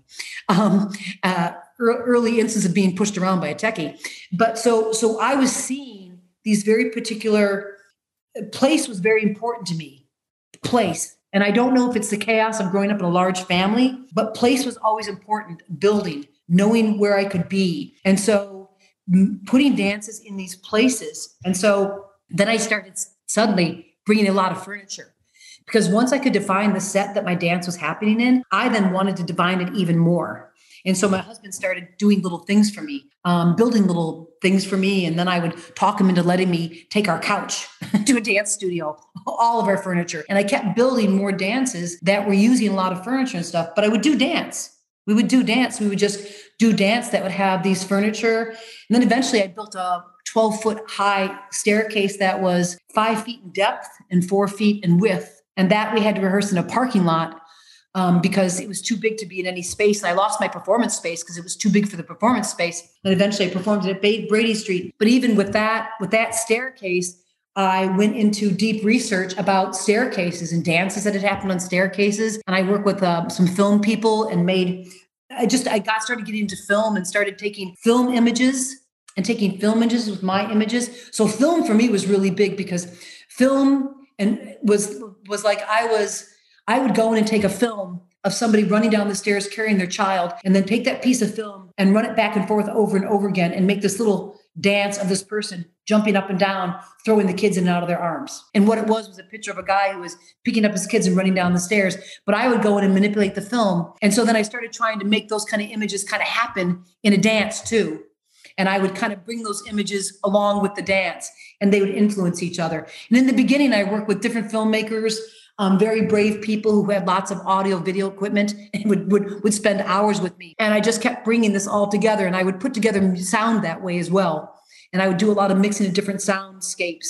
Um, uh, early instance of being pushed around by a techie. But so, so I was seeing these very particular, place was very important to me, place. And I don't know if it's the chaos of growing up in a large family, but place was always important, building, knowing where I could be. And so putting dances in these places. And so then I started suddenly bringing a lot of furniture, because once I could define the set that my dance was happening in, I then wanted to define it even more. And so my husband started doing little things for me, um, building little things for me. And then I would talk him into letting me take our couch to a dance studio, all of our furniture. And I kept building more dances that were using a lot of furniture and stuff, but I would do dance. We would do dance. We would just do dance that would have these furniture. And then eventually I built a twelve foot high staircase that was five feet in depth and four feet in width. And that we had to rehearse in a parking lot um, because it was too big to be in any space. And I lost my performance space because it was too big for the performance space. And eventually I performed at Brady Street. But even with that, with that staircase, I went into deep research about staircases and dances that had happened on staircases. And I worked with uh, some film people and made, I just, I got started getting into film and started taking film images and taking film images with my images. So film for me was really big because film and was, was like, I was, I would go in and take a film of somebody running down the stairs, carrying their child, and then take that piece of film and run it back and forth over and over again and make this little dance of this person jumping up and down, throwing the kids in and out of their arms. And what it was was a picture of a guy who was picking up his kids and running down the stairs. But I would go in and manipulate the film. And so then I started trying to make those kind of images kind of happen in a dance too. And I would kind of bring those images along with the dance, and they would influence each other. And in the beginning, I worked with different filmmakers, um, very brave people who had lots of audio video equipment and would, would, would spend hours with me. And I just kept bringing this all together, and I would put together sound that way as well. And I would do a lot of mixing of different soundscapes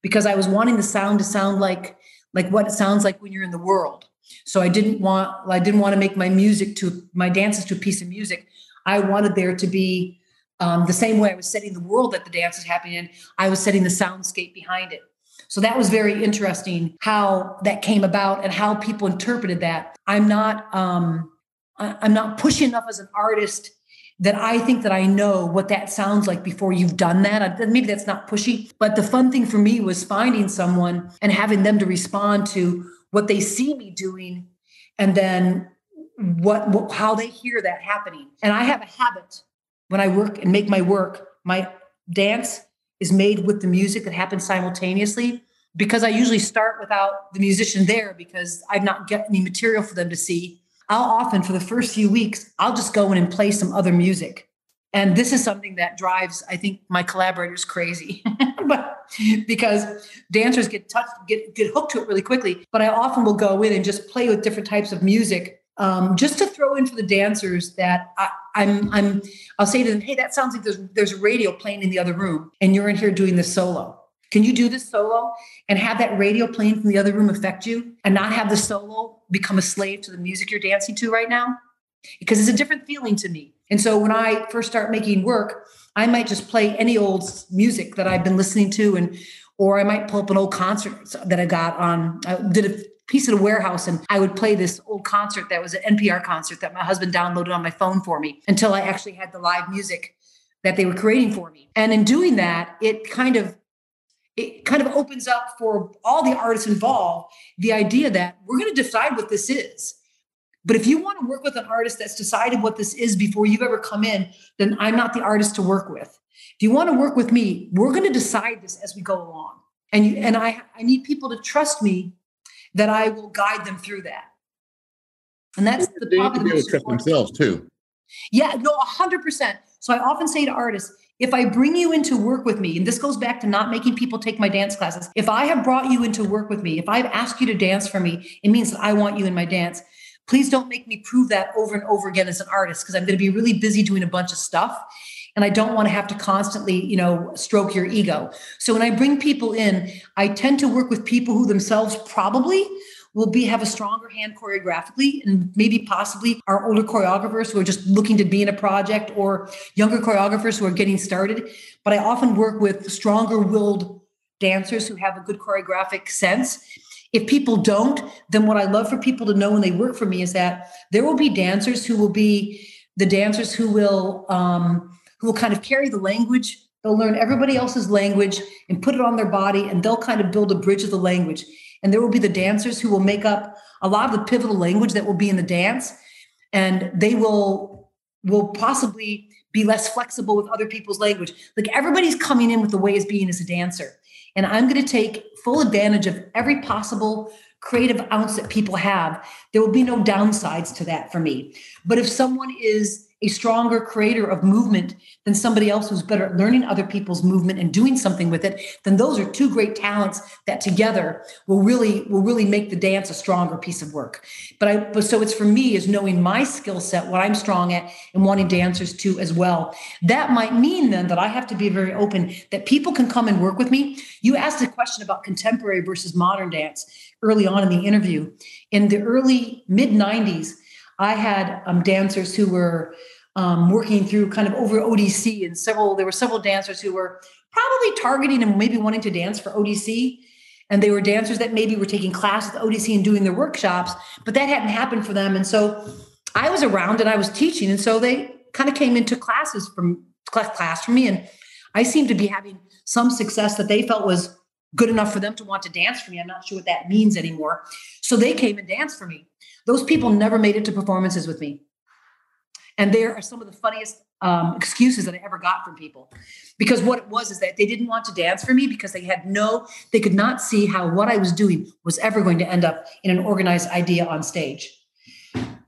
because I was wanting the sound to sound like, like what it sounds like when you're in the world. So I didn't want, I didn't want to make my music to my dances to a piece of music. I wanted there to be um, the same way I was setting the world that the dance is happening in. I was setting the soundscape behind it. So that was very interesting how that came about and how people interpreted that. I'm not, um, I'm not pushing enough as an artist that I think that I know what that sounds like before you've done that. Maybe that's not pushy, but the fun thing for me was finding someone and having them to respond to what they see me doing and then what, what how they hear that happening. And I have a habit when I work and make my work, my dance is made with the music that happens simultaneously, because I usually start without the musician there because I've not got any material for them to see. I'll often, for the first few weeks, I'll just go in and play some other music. And this is something that drives, I think, my collaborators crazy, but because dancers get touched, get, get hooked to it really quickly. But I often will go in and just play with different types of music, um, just to throw in for the dancers that I, I'm, I'm, I'll say to them, hey, that sounds like there's, there's a radio playing in the other room and you're in here doing this solo. Can you do this solo and have that radio playing from the other room affect you and not have the solo become a slave to the music you're dancing to right now? Because it's a different feeling to me. And so when I first start making work, I might just play any old music that I've been listening to, and or I might pull up an old concert that I got on. I did a piece at a warehouse and I would play this old concert that was an N P R concert that my husband downloaded on my phone for me until I actually had the live music that they were creating for me. And in doing that, it kind of It kind of opens up for all the artists involved, the idea that we're going to decide what this is. But if you want to work with an artist that's decided what this is before you've ever come in, then I'm not the artist to work with. If you want to work with me, we're going to decide this as we go along. And you, and I, I need people to trust me that I will guide them through that. And that's the problem. They trust themselves too. Yeah, no, one hundred percent. So I often say to artists, if I bring you into work with me, and this goes back to not making people take my dance classes. If I have brought you into work with me, if I've asked you to dance for me, it means that I want you in my dance. Please don't make me prove that over and over again as an artist, because I'm going to be really busy doing a bunch of stuff. And I don't want to have to constantly, you know, stroke your ego. So when I bring people in, I tend to work with people who themselves probably will be have a stronger hand choreographically, and maybe possibly our older choreographers who are just looking to be in a project, or younger choreographers who are getting started. But I often work with stronger-willed dancers who have a good choreographic sense. If people don't, then what I love for people to know when they work for me is that there will be dancers who will be the dancers who will um, who will kind of carry the language. They'll learn everybody else's language and put it on their body, and they'll kind of build a bridge of the language. And there will be the dancers who will make up a lot of the pivotal language that will be in the dance. And they will, will possibly be less flexible with other people's language. Like, everybody's coming in with the way as being as a dancer. And I'm going to take full advantage of every possible creative ounce that people have. There will be no downsides to that for me. But if someone is a stronger creator of movement than somebody else who's better at learning other people's movement and doing something with it, then those are two great talents that together will really, will really make the dance a stronger piece of work. But I, but so it's, for me, is knowing my skill set, what I'm strong at, and wanting dancers to as well. That might mean then that I have to be very open that people can come and work with me. You asked a question about contemporary versus modern dance early on in the interview. In the early mid nineties, I had um, dancers who were um, working through kind of over O D C, and several, there were several dancers who were probably targeting and maybe wanting to dance for O D C. And they were dancers that maybe were taking classes at O D C and doing their workshops, but that hadn't happened for them. And so I was around and I was teaching. And so they kind of came into classes from class, class for me. And I seemed to be having some success that they felt was good enough for them to want to dance for me. I'm not sure what that means anymore. So they came and danced for me. Those people never made it to performances with me. And there are some of the funniest um, excuses that I ever got from people, because what it was is that they didn't want to dance for me because they had no, they could not see how what I was doing was ever going to end up in an organized idea on stage.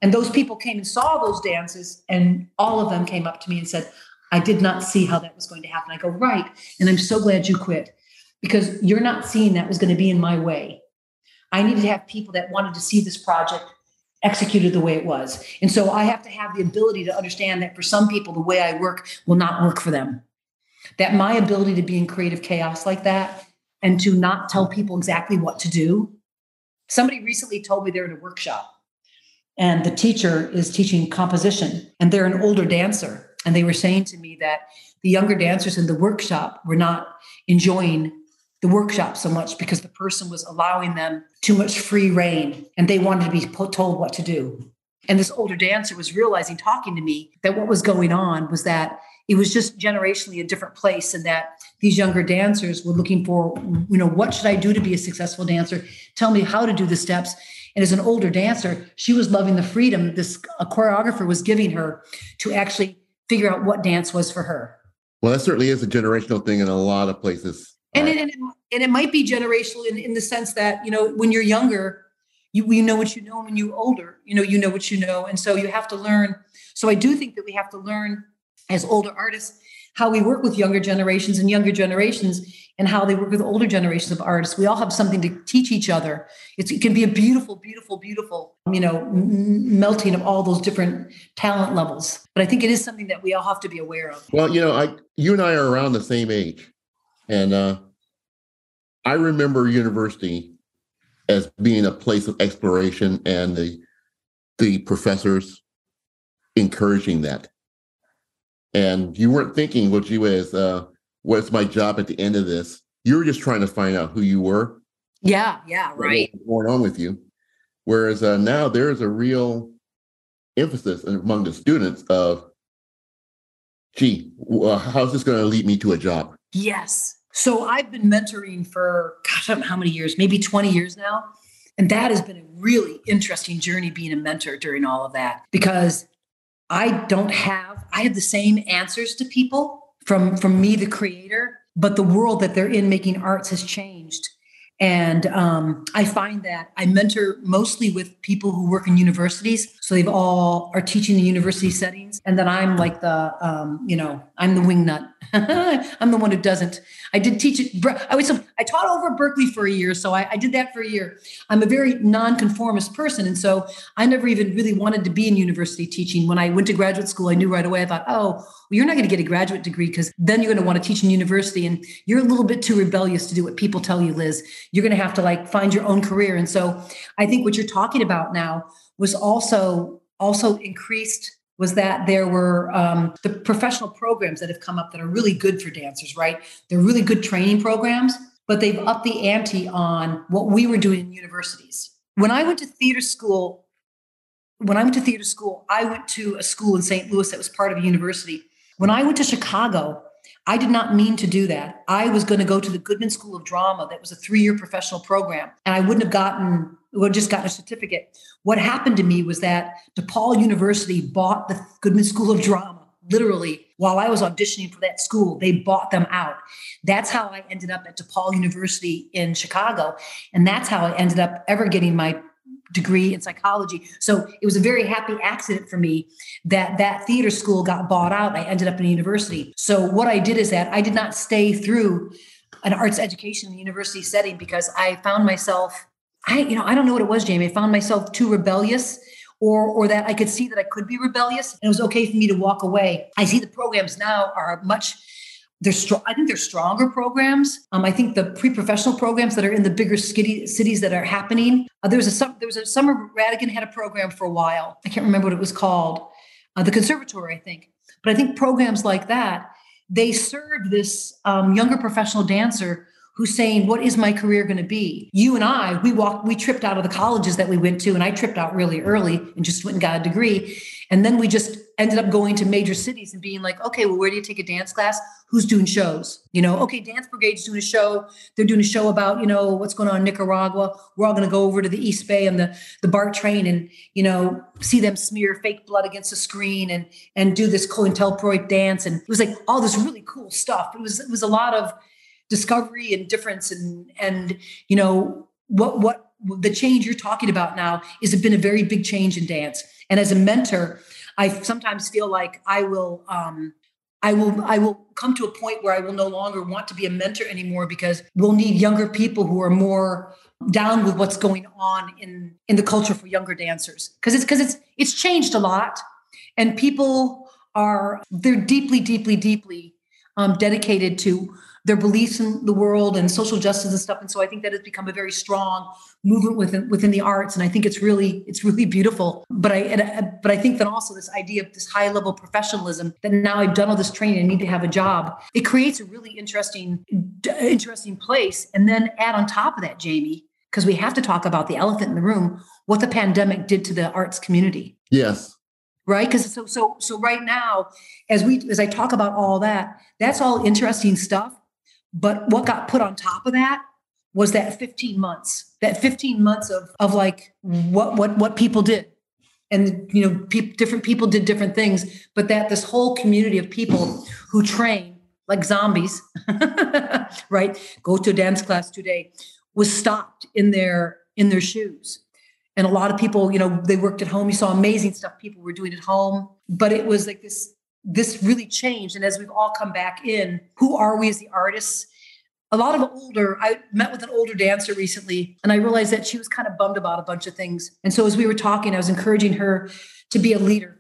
And those people came and saw those dances, and all of them came up to me and said, I did not see how that was going to happen. I go, right. And I'm so glad you quit, because you're not seeing that was going to be in my way. I needed to have people that wanted to see this project executed the way it was. And so I have to have the ability to understand that for some people, the way I work will not work for them. That my ability to be in creative chaos like that and to not tell people exactly what to do. Somebody recently told me they're in a workshop and the teacher is teaching composition, and they're an older dancer. And they were saying to me that the younger dancers in the workshop were not enjoying the workshop so much because the person was allowing them too much free rein and they wanted to be told what to do. And this older dancer was realizing, talking to me, that what was going on was that it was just generationally a different place, and that these younger dancers were looking for, you know, what should I do to be a successful dancer? Tell me how to do the steps. And as an older dancer, she was loving the freedom this a choreographer was giving her to actually figure out what dance was for her. Well, that certainly is a generational thing in a lot of places. And, it, and, it, and it might be generational in, in the sense that, you know, when you're younger, you, you know what you know. When you're older, you know, you know what you know. And so you have to learn. So I do think that we have to learn as older artists how we work with younger generations and younger generations and how they work with older generations of artists. We all have something to teach each other. It's, it can be a beautiful, beautiful, beautiful, you know, m- melting of all those different talent levels. But I think it is something that we all have to be aware of. Well, you know, I, you and I are around the same age. And uh, I remember university as being a place of exploration and the the professors encouraging that. And you weren't thinking what you as, uh, what's my job at the end of this? You were just trying to find out who you were. Yeah, yeah, right. What was going on with you. Whereas uh, now there is a real emphasis among the students of, gee, uh, how's this going to lead me to a job? Yes. So I've been mentoring for, gosh, I don't know how many years, maybe twenty years now. And that has been a really interesting journey being a mentor during all of that, because I don't have, I have the same answers to people from, from me, the creator, but the world that they're in making arts has changed. And um, I find that I mentor mostly with people who work in universities. So they've all are teaching the university settings. And then I'm like the, um, you know, I'm the wingnut. I'm the one who doesn't. I did teach it. I was, I taught over at Berkeley for a year. So I, I did that for a year. I'm a very nonconformist person. And so I never even really wanted to be in university teaching. When I went to graduate school, I knew right away, I thought, oh, well, you're not going to get a graduate degree because then you're going to want to teach in university. And you're a little bit too rebellious to do what people tell you, Liz. You're going to have to like find your own career. And so I think what you're talking about now was also, also increased was that there were um, the professional programs that have come up that are really good for dancers, right? They're really good training programs, but they've upped the ante on what we were doing in universities. When I went to theater school, when I went to theater school, I went to a school in Saint Louis that was part of a university. When I went to Chicago, I did not mean to do that. I was going to go to the Goodman School of Drama. That was a three-year professional program. And I wouldn't have gotten, would have just gotten a certificate. What happened to me was that DePaul University bought the Goodman School of Drama, literally, while I was auditioning for that school. They bought them out. That's how I ended up at DePaul University in Chicago. And that's how I ended up ever getting my degree in psychology. So it was a very happy accident for me that that theater school got bought out. I ended up in a university. So what I did is that I did not stay through an arts education in the university setting because I found myself, I, you know, I don't know what it was, Jamie. I found myself too rebellious or, or that I could see that I could be rebellious and it was okay for me to walk away. I see the programs now are much They're strong. I think they're stronger programs. Um, I think the pre-professional programs that are in the bigger skitty- cities that are happening. Uh, there was a sum- there was a summer Radigan had a program for a while. I can't remember what it was called, uh, the conservatory, I think. But I think programs like that, they serve this um, younger professional dancer who's saying, "What is my career going to be?" You and I, we walked, we tripped out of the colleges that we went to, and I tripped out really early and just went and got a degree. And then we just ended up going to major cities and being like, okay, well, where do you take a dance class? Who's doing shows? You know, okay, Dance Brigade's doing a show. They're doing a show about, you know, what's going on in Nicaragua. We're all going to go over to the East Bay and the, the BART train and, you know, see them smear fake blood against the screen and and do this Cointelpro dance. And it was like all this really cool stuff. It was it was a lot of discovery and difference and, and you know, what what the change you're talking about now is been a very big change in dance. And as a mentor, I sometimes feel like I will, um, I will, I will come to a point where I will no longer want to be a mentor anymore because we'll need younger people who are more down with what's going on in, in the culture for younger dancers. Because it's because it's it's changed a lot, and people are they're deeply, deeply, deeply um, dedicated to their beliefs in the world and social justice and stuff. And so I think that has become a very strong movement within, within the arts. And I think it's really, it's really beautiful. But I, and I, but I think that also this idea of this high level professionalism that now I've done all this training, I need to have a job. It creates a really interesting, interesting place. And then add on top of that, Jamie, because we have to talk about the elephant in the room, what the pandemic did to the arts community. Yes. Right, because so, so, so right now, as we, as I talk about all that, that's all interesting stuff. But what got put on top of that was that fifteen months, that fifteen months of of like what what what people did. And, you know, pe- different people did different things. But that this whole community of people who train, like zombies, right? Go to dance class today, was stopped in their in their shoes. And a lot of people, you know, they worked at home. You saw amazing stuff people were doing at home. But it was like this, this really changed. And as we've all come back in, who are we as the artists? A lot of older, I met with an older dancer recently, and I realized that she was kind of bummed about a bunch of things. And so as we were talking, I was encouraging her to be a leader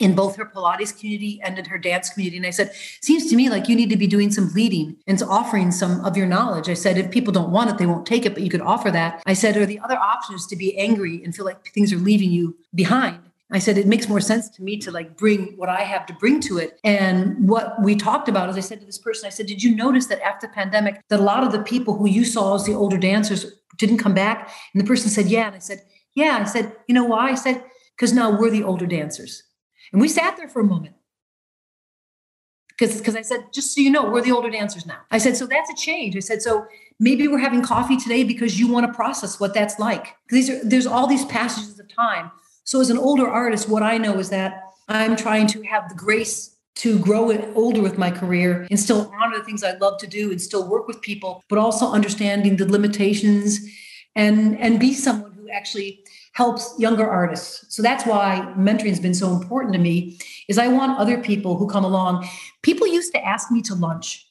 in both her Pilates community and in her dance community. And I said, seems to me like you need to be doing some leading and offering some of your knowledge. I said, if people don't want it, they won't take it, but you could offer that. I said, or the other option is to be angry and feel like things are leaving you behind. I said, it makes more sense to me to like bring what I have to bring to it. And what we talked about is I said to this person, I said, did you notice that after the pandemic, that a lot of the people who you saw as the older dancers didn't come back? And the person said, yeah. And I said, yeah. I said, you know why? I said, because now we're the older dancers. And we sat there for a moment because because I said, just so you know, we're the older dancers now. I said, so that's a change. I said, so maybe we're having coffee today because you want to process what that's like. These are, there's all these passages of time. So as an older artist, what I know is that I'm trying to have the grace to grow older with my career and still honor the things I love to do and still work with people, but also understanding the limitations and, and be someone who actually helps younger artists. So that's why mentoring has been so important to me, is I want other people who come along. People used to ask me to lunch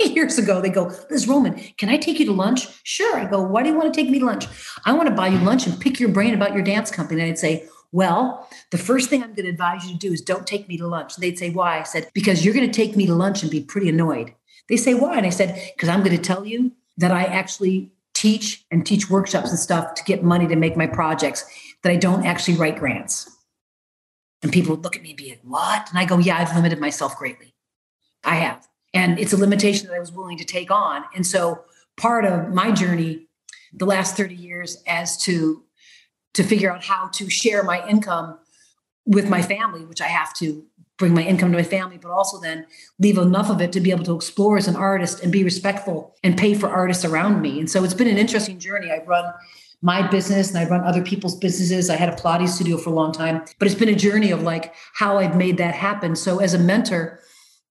years ago. They go, Liz Roman, can I take you to lunch? Sure. I go, why do you want to take me to lunch? I want to buy you lunch and pick your brain about your dance company. And I'd say, well, the first thing I'm going to advise you to do is don't take me to lunch. And they'd say, why? I said, because you're going to take me to lunch and be pretty annoyed. They say, why? And I said, because I'm going to tell you that I actually teach and teach workshops and stuff to get money to make my projects, that I don't actually write grants. And people would look at me and be like, what? And I go, yeah, I've limited myself greatly. I have. And it's a limitation that I was willing to take on. And so part of my journey the last thirty years as to, to figure out how to share my income with my family, which I have to bring my income to my family, but also then leave enough of it to be able to explore as an artist and be respectful and pay for artists around me. And so it's been an interesting journey. I run my business and I run other people's businesses. I had a Pilates studio for a long time, but it's been a journey of like how I've made that happen. So as a mentor,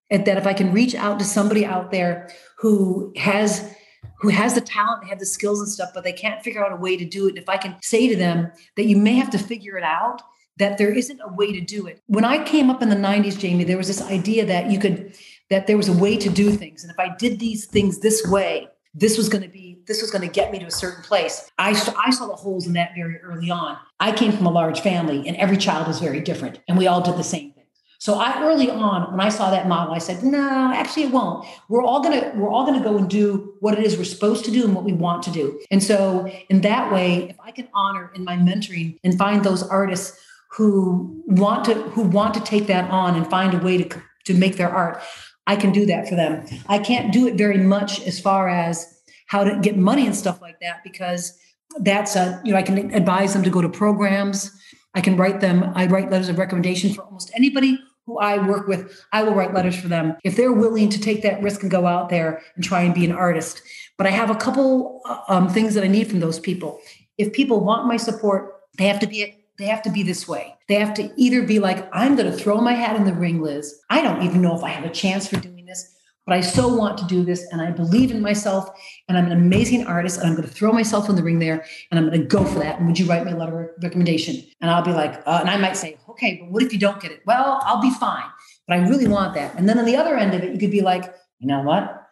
and that if I can reach out to somebody out there who has who has the talent, they have the skills and stuff, but they can't figure out a way to do it. And if I can say to them that you may have to figure it out, that there isn't a way to do it. When I came up in the nineties, Jamie, there was this idea that you could, that there was a way to do things. And if I did these things this way, this was going to be, this was going to get me to a certain place. I, I saw the holes in that very early on. I came from a large family and every child was very different. And we all did the same thing. So I, early on, when I saw that model, I said, no, actually it won't. We're all going to, we're all going to go and do what it is we're supposed to do and what we want to do. And so in that way, if I can honor in my mentoring and find those artists who want to, who want to take that on and find a way to, to make their art, I can do that for them. I can't do it very much as far as how to get money and stuff like that, because that's a, you know, I can advise them to go to programs. I can write them. I write letters of recommendation for almost anybody who I work with. I will write letters for them if they're willing to take that risk and go out there and try and be an artist. But I have a couple um, things that I need from those people. If people want my support, they have to be they have to be this way. They have to either be like, I'm going to throw my hat in the ring, Liz. I don't even know if I have a chance for doing this, but I so want to do this and I believe in myself and I'm an amazing artist and I'm going to throw myself in the ring there and I'm going to go for that. And would you write me a letter of recommendation? And I'll be like, uh, and I might say, okay, but what if you don't get it? Well, I'll be fine, but I really want that. And then on the other end of it, you could be like, you know what?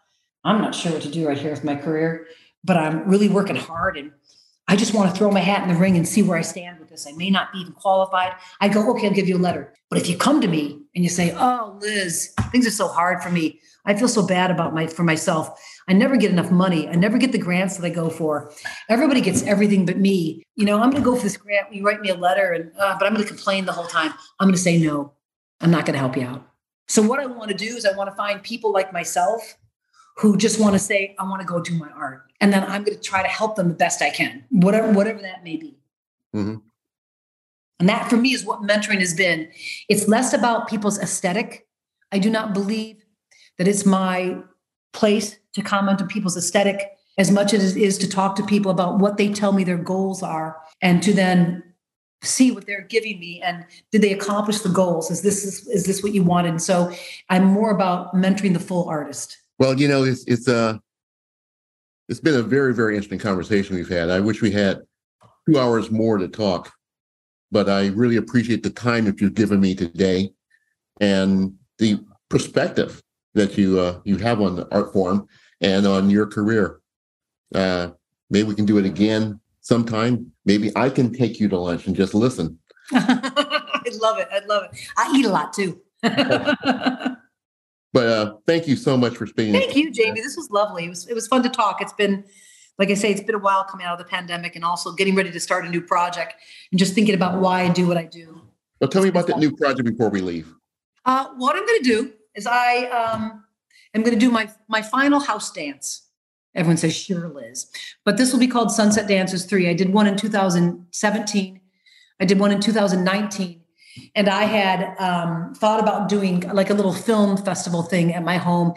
I'm not sure what to do right here with my career, but I'm really working hard and I just want to throw my hat in the ring and see where I stand with this. I may not be even qualified. I go, okay, I'll give you a letter. But if you come to me and you say, oh, Liz, things are so hard for me. I feel so bad about my, for myself. I never get enough money. I never get the grants that I go for. Everybody gets everything but me. You know, I'm going to go for this grant. You write me a letter, and uh, but I'm going to complain the whole time. I'm going to say, no, I'm not going to help you out. So what I want to do is I want to find people like myself who just want to say, I want to go do my art. And then I'm going to try to help them the best I can, whatever, whatever that may be. Mm-hmm. And that for me is what mentoring has been. It's less about people's aesthetic. I do not believe that it's my place to comment on people's aesthetic as much as it is to talk to people about what they tell me their goals are and to then see what they're giving me, and did they accomplish the goals? Is this is, is this what you wanted? So I'm more about mentoring the full artist. Well, you know, it's it's uh, it's been a very, very interesting conversation we've had. I wish we had two hours more to talk, but I really appreciate the time that you've given me today and the perspective that you uh, you have on the art form and on your career. Uh, maybe we can do it again sometime. Maybe I can take you to lunch and just listen. I'd love it. I'd love it. I eat a lot too. But uh, thank you so much for speaking. Thank you, Jamie. This was lovely. It was it was fun to talk. It's been, like I say, it's been a while coming out of the pandemic and also getting ready to start a new project and just thinking about why I do what I do. Well, tell me about that new project before we leave. Uh, what I'm going to do is I um, am going to do my my final house dance. Everyone says, sure, Liz. But this will be called Sunset Dancers three. I did one in two thousand seventeen. I did one in two thousand nineteen. And I had um, thought about doing like a little film festival thing at my home.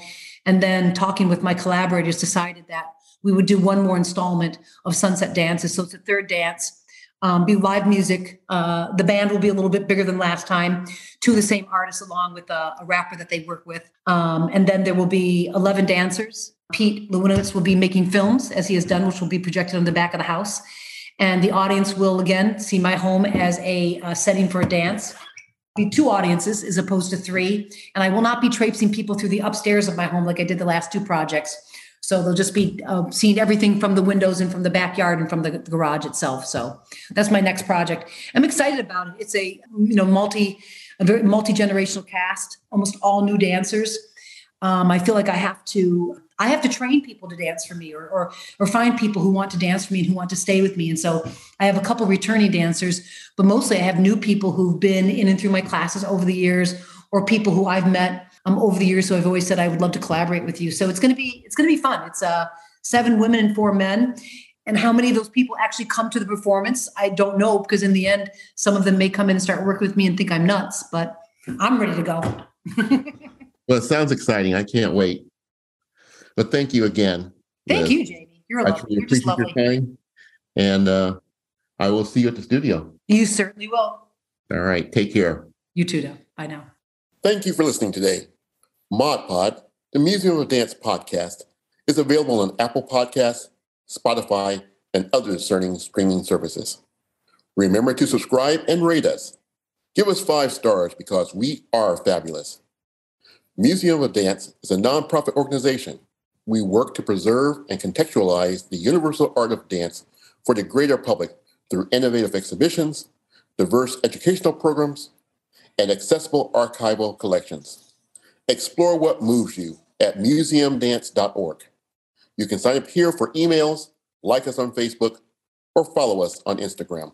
And then talking with my collaborators, decided that we would do one more installment of Sunset Dances. So it's a third dance. Um, be live music. Uh, the band will be a little bit bigger than last time. Two of the same artists along with a, a rapper that they work with. Um, and then there will be eleven dancers. Pete Lewinowitz will be making films, as he has done, which will be projected on the back of the house. And the audience will, again, see my home as a uh, setting for a dance. Be two audiences as opposed to three. And I will not be traipsing people through the upstairs of my home like I did the last two projects. So they'll just be uh, seeing everything from the windows and from the backyard and from the garage itself. So that's my next project. I'm excited about it. It's a, you know, multi, a very multi-generational cast, almost all new dancers. Um, I feel like I have to... I have to train people to dance for me or, or or find people who want to dance for me and who want to stay with me. And so I have a couple returning dancers, but mostly I have new people who've been in and through my classes over the years or people who I've met um, over the years. So I've always said, I would love to collaborate with you. So it's going to be, it's going to be fun. It's uh, seven women and four men. And how many of those people actually come to the performance? I don't know, because in the end, some of them may come in and start working with me and think I'm nuts, but I'm ready to go. Well, it sounds exciting. I can't wait. But thank you again. Thank you, Jamie. You're lovely. I truly appreciate your time. And uh, I will see you at the studio. You certainly will. All right. Take care. You too, though. Bye now. Thank you for listening today. Mod Pod, the Museum of Dance podcast, is available on Apple Podcasts, Spotify, and other discerning streaming services. Remember to subscribe and rate us. Give us five stars because we are fabulous. Museum of Dance is a nonprofit organization. We work to preserve and contextualize the universal art of dance for the greater public through innovative exhibitions, diverse educational programs, and accessible archival collections. Explore what moves you at museum dance dot org. You can sign up here for emails, like us on Facebook, or follow us on Instagram.